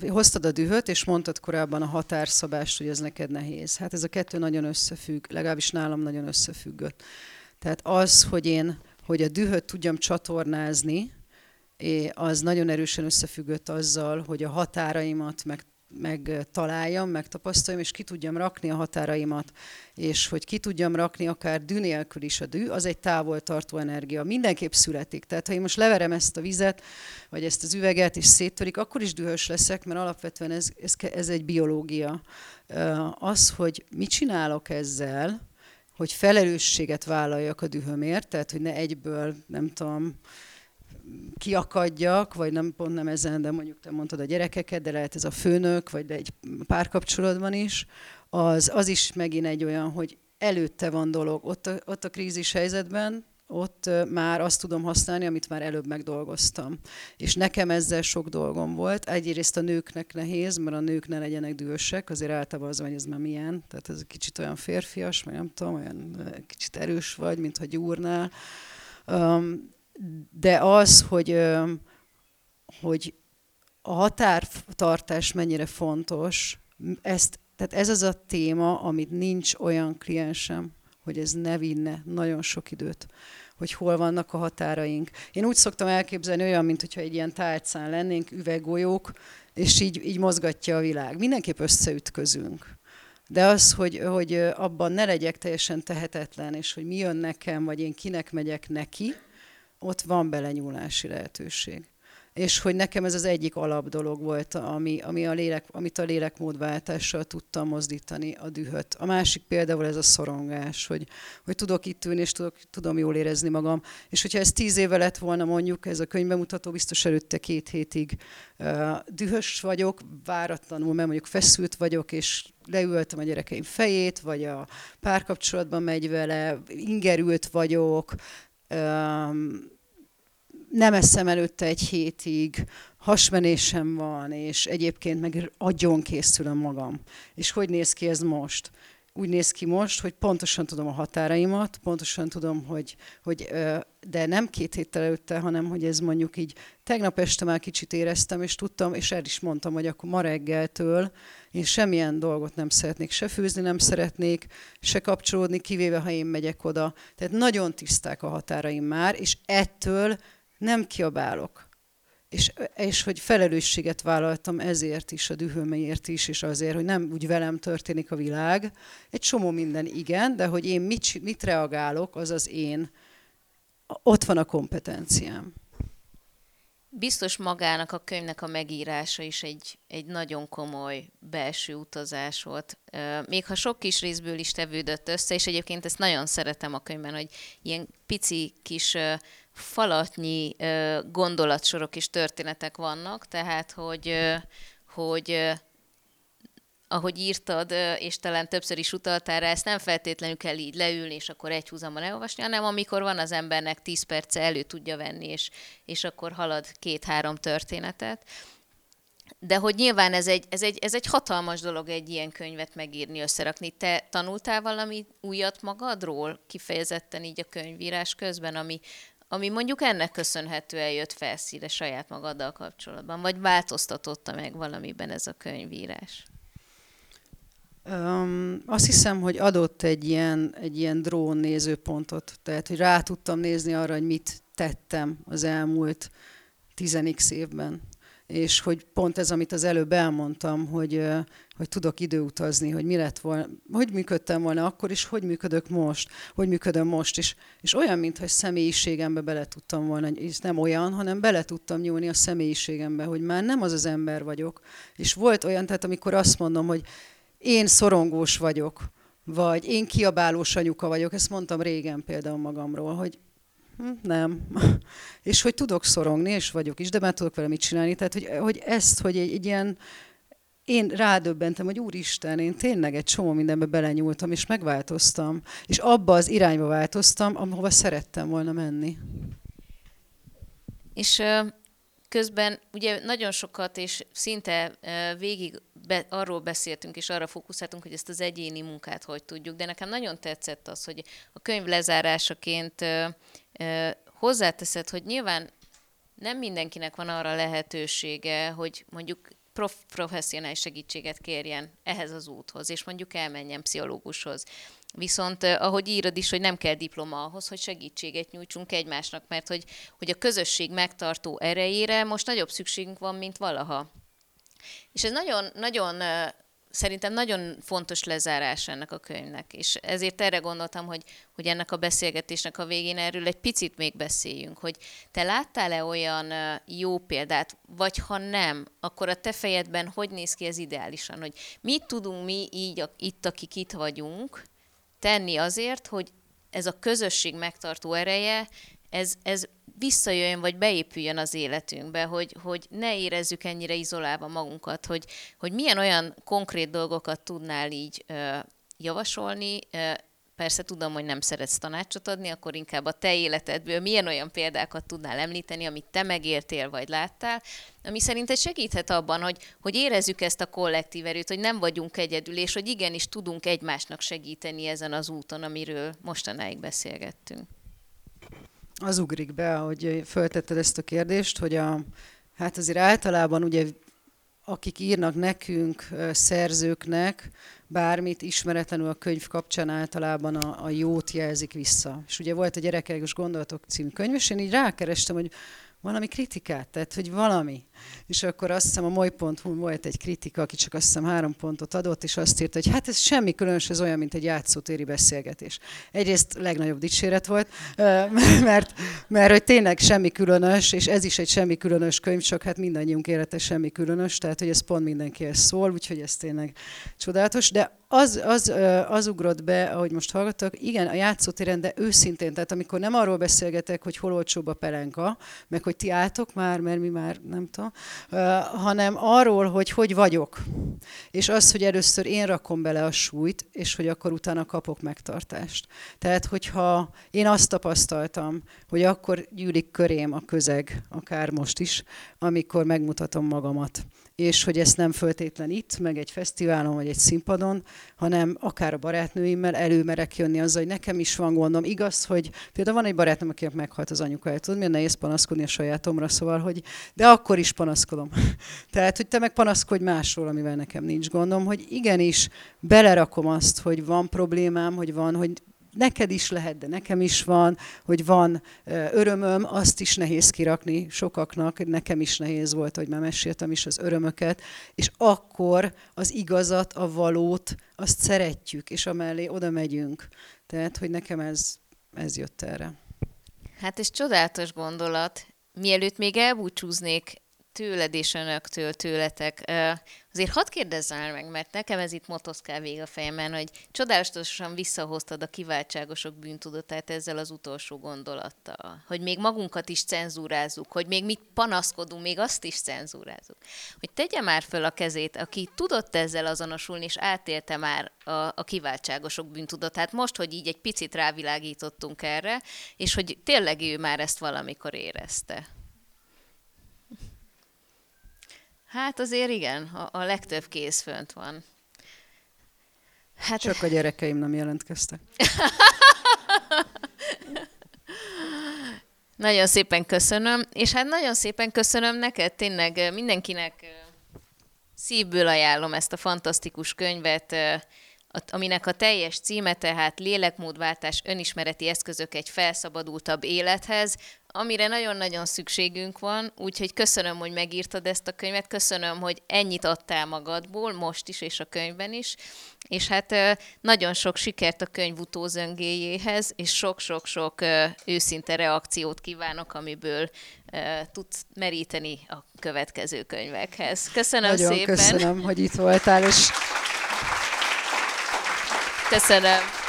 hoztad a dühöt, és mondtad korábban a határszabást, hogy ez neked nehéz. Hát ez a kettő nagyon összefügg, legalábbis nálam nagyon összefüggött. Tehát az, hogy a dühöt tudjam csatornázni, az nagyon erősen összefüggött azzal, hogy a határaimat megtaláljam, megtapasztaljam, és ki tudjam rakni a határaimat. És hogy ki tudjam rakni akár dű nélkül is a dű, az egy távoltartó energia. Mindenképp születik. Tehát ha én most leverem ezt a vizet, vagy ezt az üveget, és széttörik, akkor is dühös leszek, mert alapvetően ez egy biológia. Az, hogy mit csinálok ezzel, hogy felelősséget vállaljak a dühömért, tehát hogy ne egyből, nem tudom, kiakadjak, vagy nem, pont nem ezen, de mondjuk te mondtad a gyerekeket, de lehet ez a főnök, vagy de egy párkapcsolatban is, az is megint egy olyan, hogy előtte van dolog. Ott a krízis helyzetben, ott már azt tudom használni, amit már előbb megdolgoztam. És nekem ezzel sok dolgom volt. Egyrészt a nőknek nehéz, mert a nők ne legyenek dühösek, azért általában az van, hogy ez már milyen. Tehát ez kicsit olyan férfias, meg nem tudom, olyan kicsit erős vagy, mint ha gyúrnál. De az, hogy a határtartás mennyire fontos, tehát ez az a téma, amit nincs olyan kliensem, hogy ez ne vinne nagyon sok időt, hogy hol vannak a határaink. Én úgy szoktam elképzelni olyan, mintha egy ilyen tálcán lennénk, üveggolyók, és így mozgatja a világ. Mindenképp összeütközünk. De az, hogy abban ne legyek teljesen tehetetlen, és hogy mi jön nekem, vagy én kinek megyek neki, ott van belenyúlási lehetőség. És hogy nekem ez az egyik alapdolog volt, amit a lélekmódváltással tudtam mozdítani a dühöt. A másik például ez a szorongás, hogy tudok itt ülni, és tudom jól érezni magam. És hogyha ez 10 éve lett volna mondjuk, ez a könyvbemutató, biztos előtte 2 hétig dühös vagyok, váratlanul, mert mondjuk feszült vagyok, és leültem a gyerekeim fejét, vagy a párkapcsolatban megy vele, ingerült vagyok, nem eszem előtte egy hétig, hasmenésem van, és egyébként meg agyon készülöm magam. És hogy néz ki ez most? Úgy néz ki most, hogy pontosan tudom a határaimat, pontosan tudom, hogy de nem 2 héttel előtte, hanem hogy ez mondjuk így tegnap este már kicsit éreztem, és tudtam, és el is mondtam, hogy akkor ma reggeltől én semmilyen dolgot nem szeretnék, se főzni nem szeretnék, se kapcsolódni, kivéve ha én megyek oda. Tehát nagyon tiszták a határaim már, és ettől nem kiabálok. És hogy felelősséget vállaltam ezért is, a dühömért is, és azért, hogy nem úgy velem történik a világ. Egy csomó minden igen, de hogy én mit reagálok, az én. Ott van a kompetenciám. Biztos magának a könyvnek a megírása is egy nagyon komoly belső utazás volt. Még ha sok kis részből is tevődött össze, és egyébként ezt nagyon szeretem a könyvben, hogy ilyen pici kis falatnyi gondolatsorok és történetek vannak, tehát hogy ahogy írtad, és talán többször is utaltál rá, ezt nem feltétlenül kell így leülni, és akkor egyhuzamban elolvasni, hanem amikor van az embernek 10 perce, elő tudja venni, és akkor halad 2-3 történetet. De hogy nyilván ez egy hatalmas dolog egy ilyen könyvet megírni, összerakni. Te tanultál valami újat magadról kifejezetten így a könyvírás közben, ami mondjuk ennek köszönhetően jött felszíre saját magaddal kapcsolatban, vagy változtatotta meg valamiben ez a könyvírás? Azt hiszem, hogy adott egy ilyen drón nézőpontot, tehát hogy rá tudtam nézni arra, hogy mit tettem az elmúlt 10x évben. És hogy pont ez, amit az előbb elmondtam, hogy tudok időutazni, hogy mi lett volna, hogy működtem volna akkor, és hogy működök most, hogy működöm most is. És olyan, mintha személyiségembe bele tudtam volna, és nem olyan, hanem bele tudtam nyúlni a személyiségembe, hogy már nem az az ember vagyok. És volt olyan, tehát amikor azt mondom, hogy én szorongós vagyok, vagy én kiabálós anyuka vagyok, ezt mondtam régen például magamról, hogy nem. És hogy tudok szorongni, és vagyok is, de már tudok vele mit csinálni. Tehát, hogy egy ilyen, én rádöbbentem, hogy úristen, én tényleg egy csomó mindenbe belenyúltam, és megváltoztam. És abba az irányba változtam, ahova szerettem volna menni. És közben ugye nagyon sokat, és szinte végig arról beszéltünk, és arra fókuszáltunk, hogy ezt az egyéni munkát hogy tudjuk, de nekem nagyon tetszett az, hogy a könyv lezárásaként hozzáteszed, hogy nyilván nem mindenkinek van arra lehetősége, hogy mondjuk professzionális segítséget kérjen ehhez az úthoz, és mondjuk elmenjen pszichológushoz. Viszont ahogy írod is, hogy nem kell diploma ahhoz, hogy segítséget nyújtsunk egymásnak, mert hogy a közösség megtartó erejére most nagyobb szükségünk van, mint valaha. És ez nagyon, nagyon, szerintem nagyon fontos lezárás ennek a könyvnek, és ezért erre gondoltam, hogy ennek a beszélgetésnek a végén erről egy picit még beszéljünk, hogy te láttál-e olyan jó példát, vagy ha nem, akkor a te fejedben hogy néz ki ez ideálisan, hogy mit tudunk mi így, itt, akik itt vagyunk, tenni azért, hogy ez a közösség megtartó ereje, ez visszajöjjön, vagy beépüljön az életünkbe, hogy ne érezzük ennyire izolálva magunkat, hogy milyen olyan konkrét dolgokat tudnál így javasolni. Persze tudom, hogy nem szeretsz tanácsot adni, akkor inkább a te életedből milyen olyan példákat tudnál említeni, amit te megéltél, vagy láttál, ami szerinted segíthet abban, hogy érezzük ezt a kollektív erőt, hogy nem vagyunk egyedül, és hogy igenis tudunk egymásnak segíteni ezen az úton, amiről mostanáig beszélgettünk. Az ugrik be, hogy föltetted ezt a kérdést, hogy hát azért általában ugye akik írnak nekünk, szerzőknek bármit, ismeretlenül a könyv kapcsán általában a jót jelzik vissza. És ugye volt a Gyerekelős Gondolatok című könyv, és én így rákerestem, hogy valami kritikát tett, hogy valami. És akkor azt hiszem a moly.hu volt egy kritika, aki csak azt hiszem 3 pontot adott, és azt írta, hogy hát ez semmi különös, ez olyan, mint egy játszótéri beszélgetés. Egyrészt legnagyobb dicséret volt, mert hogy tényleg semmi különös, és ez is egy semmi különös könyv, csak hát mindannyiunk élete semmi különös, tehát hogy ez pont mindenkihez szól, úgyhogy ez tényleg csodálatos. De az ugrott be, ahogy most hallgattak, igen, a játszótéren, de őszintén, tehát amikor nem arról beszélgetek, hogy hol olcsóbb a pelenka, meg hogy ti álltok már, mert mi már nem tudom, hanem arról, hogy vagyok. És az, hogy először én rakom bele a súlyt, és hogy akkor utána kapok megtartást. Tehát, hogyha én azt tapasztaltam, hogy akkor gyűlik körém a közeg, akár most is, amikor megmutatom magamat. És hogy ezt nem föltétlen itt, meg egy fesztiválon, vagy egy színpadon, hanem akár a barátnőimmel előmerek jönni azzal, hogy nekem is van gondom. Igaz, hogy például van egy barátnőm, akinek meghalt az anyukája, tudod, milyen nehéz panaszkodni a sajátomra, szóval, hogy de akkor is panaszkodom. Tehát, hogy te meg panaszkodj másról, amivel nekem nincs gondom, hogy igenis belerakom azt, hogy van problémám, hogy neked is lehet, de nekem is van, hogy van örömöm, azt is nehéz kirakni sokaknak, nekem is nehéz volt, hogy már meséltem is az örömöket, és akkor az igazat, a valót, azt szeretjük, és amellé oda megyünk. Tehát, hogy nekem ez jött erre. Hát ez csodálatos gondolat, Mielőtt még elbúcsúznék tőled és önöktől, tőletek, azért hadd kérdezzál meg, mert nekem ez itt motoszkál végig a fejemen, hogy csodálatosan visszahoztad a kiváltságosok bűntudatát ezzel az utolsó gondolattal. Hogy még magunkat is cenzúrázzuk, hogy még mit panaszkodunk, még azt is cenzúrázzuk. Hogy tegye már föl a kezét, aki tudott ezzel azonosulni, és átélte már a kiváltságosok bűntudatát. Most, hogy így egy picit rávilágítottunk erre, és hogy tényleg ő már ezt valamikor érezte. Hát azért igen, a legtöbb kéz fönt van. Hát... Csak a gyerekeim nem jelentkeztek. Nagyon szépen köszönöm, és hát nagyon szépen köszönöm neked, tényleg mindenkinek szívből ajánlom ezt a fantasztikus könyvet, aminek a teljes címe tehát Lélekmódváltás, önismereti eszközök egy felszabadultabb élethez, amire nagyon-nagyon szükségünk van, úgyhogy köszönöm, hogy megírtad ezt a könyvet, köszönöm, hogy ennyit adtál magadból, most is és a könyvben is, és hát nagyon sok sikert a könyv utózöngéjéhez, és sok-sok-sok őszinte reakciót kívánok, amiből tudsz meríteni a következő könyvekhez. Köszönöm nagyon szépen! Nagyon köszönöm, hogy itt voltál, és köszönöm!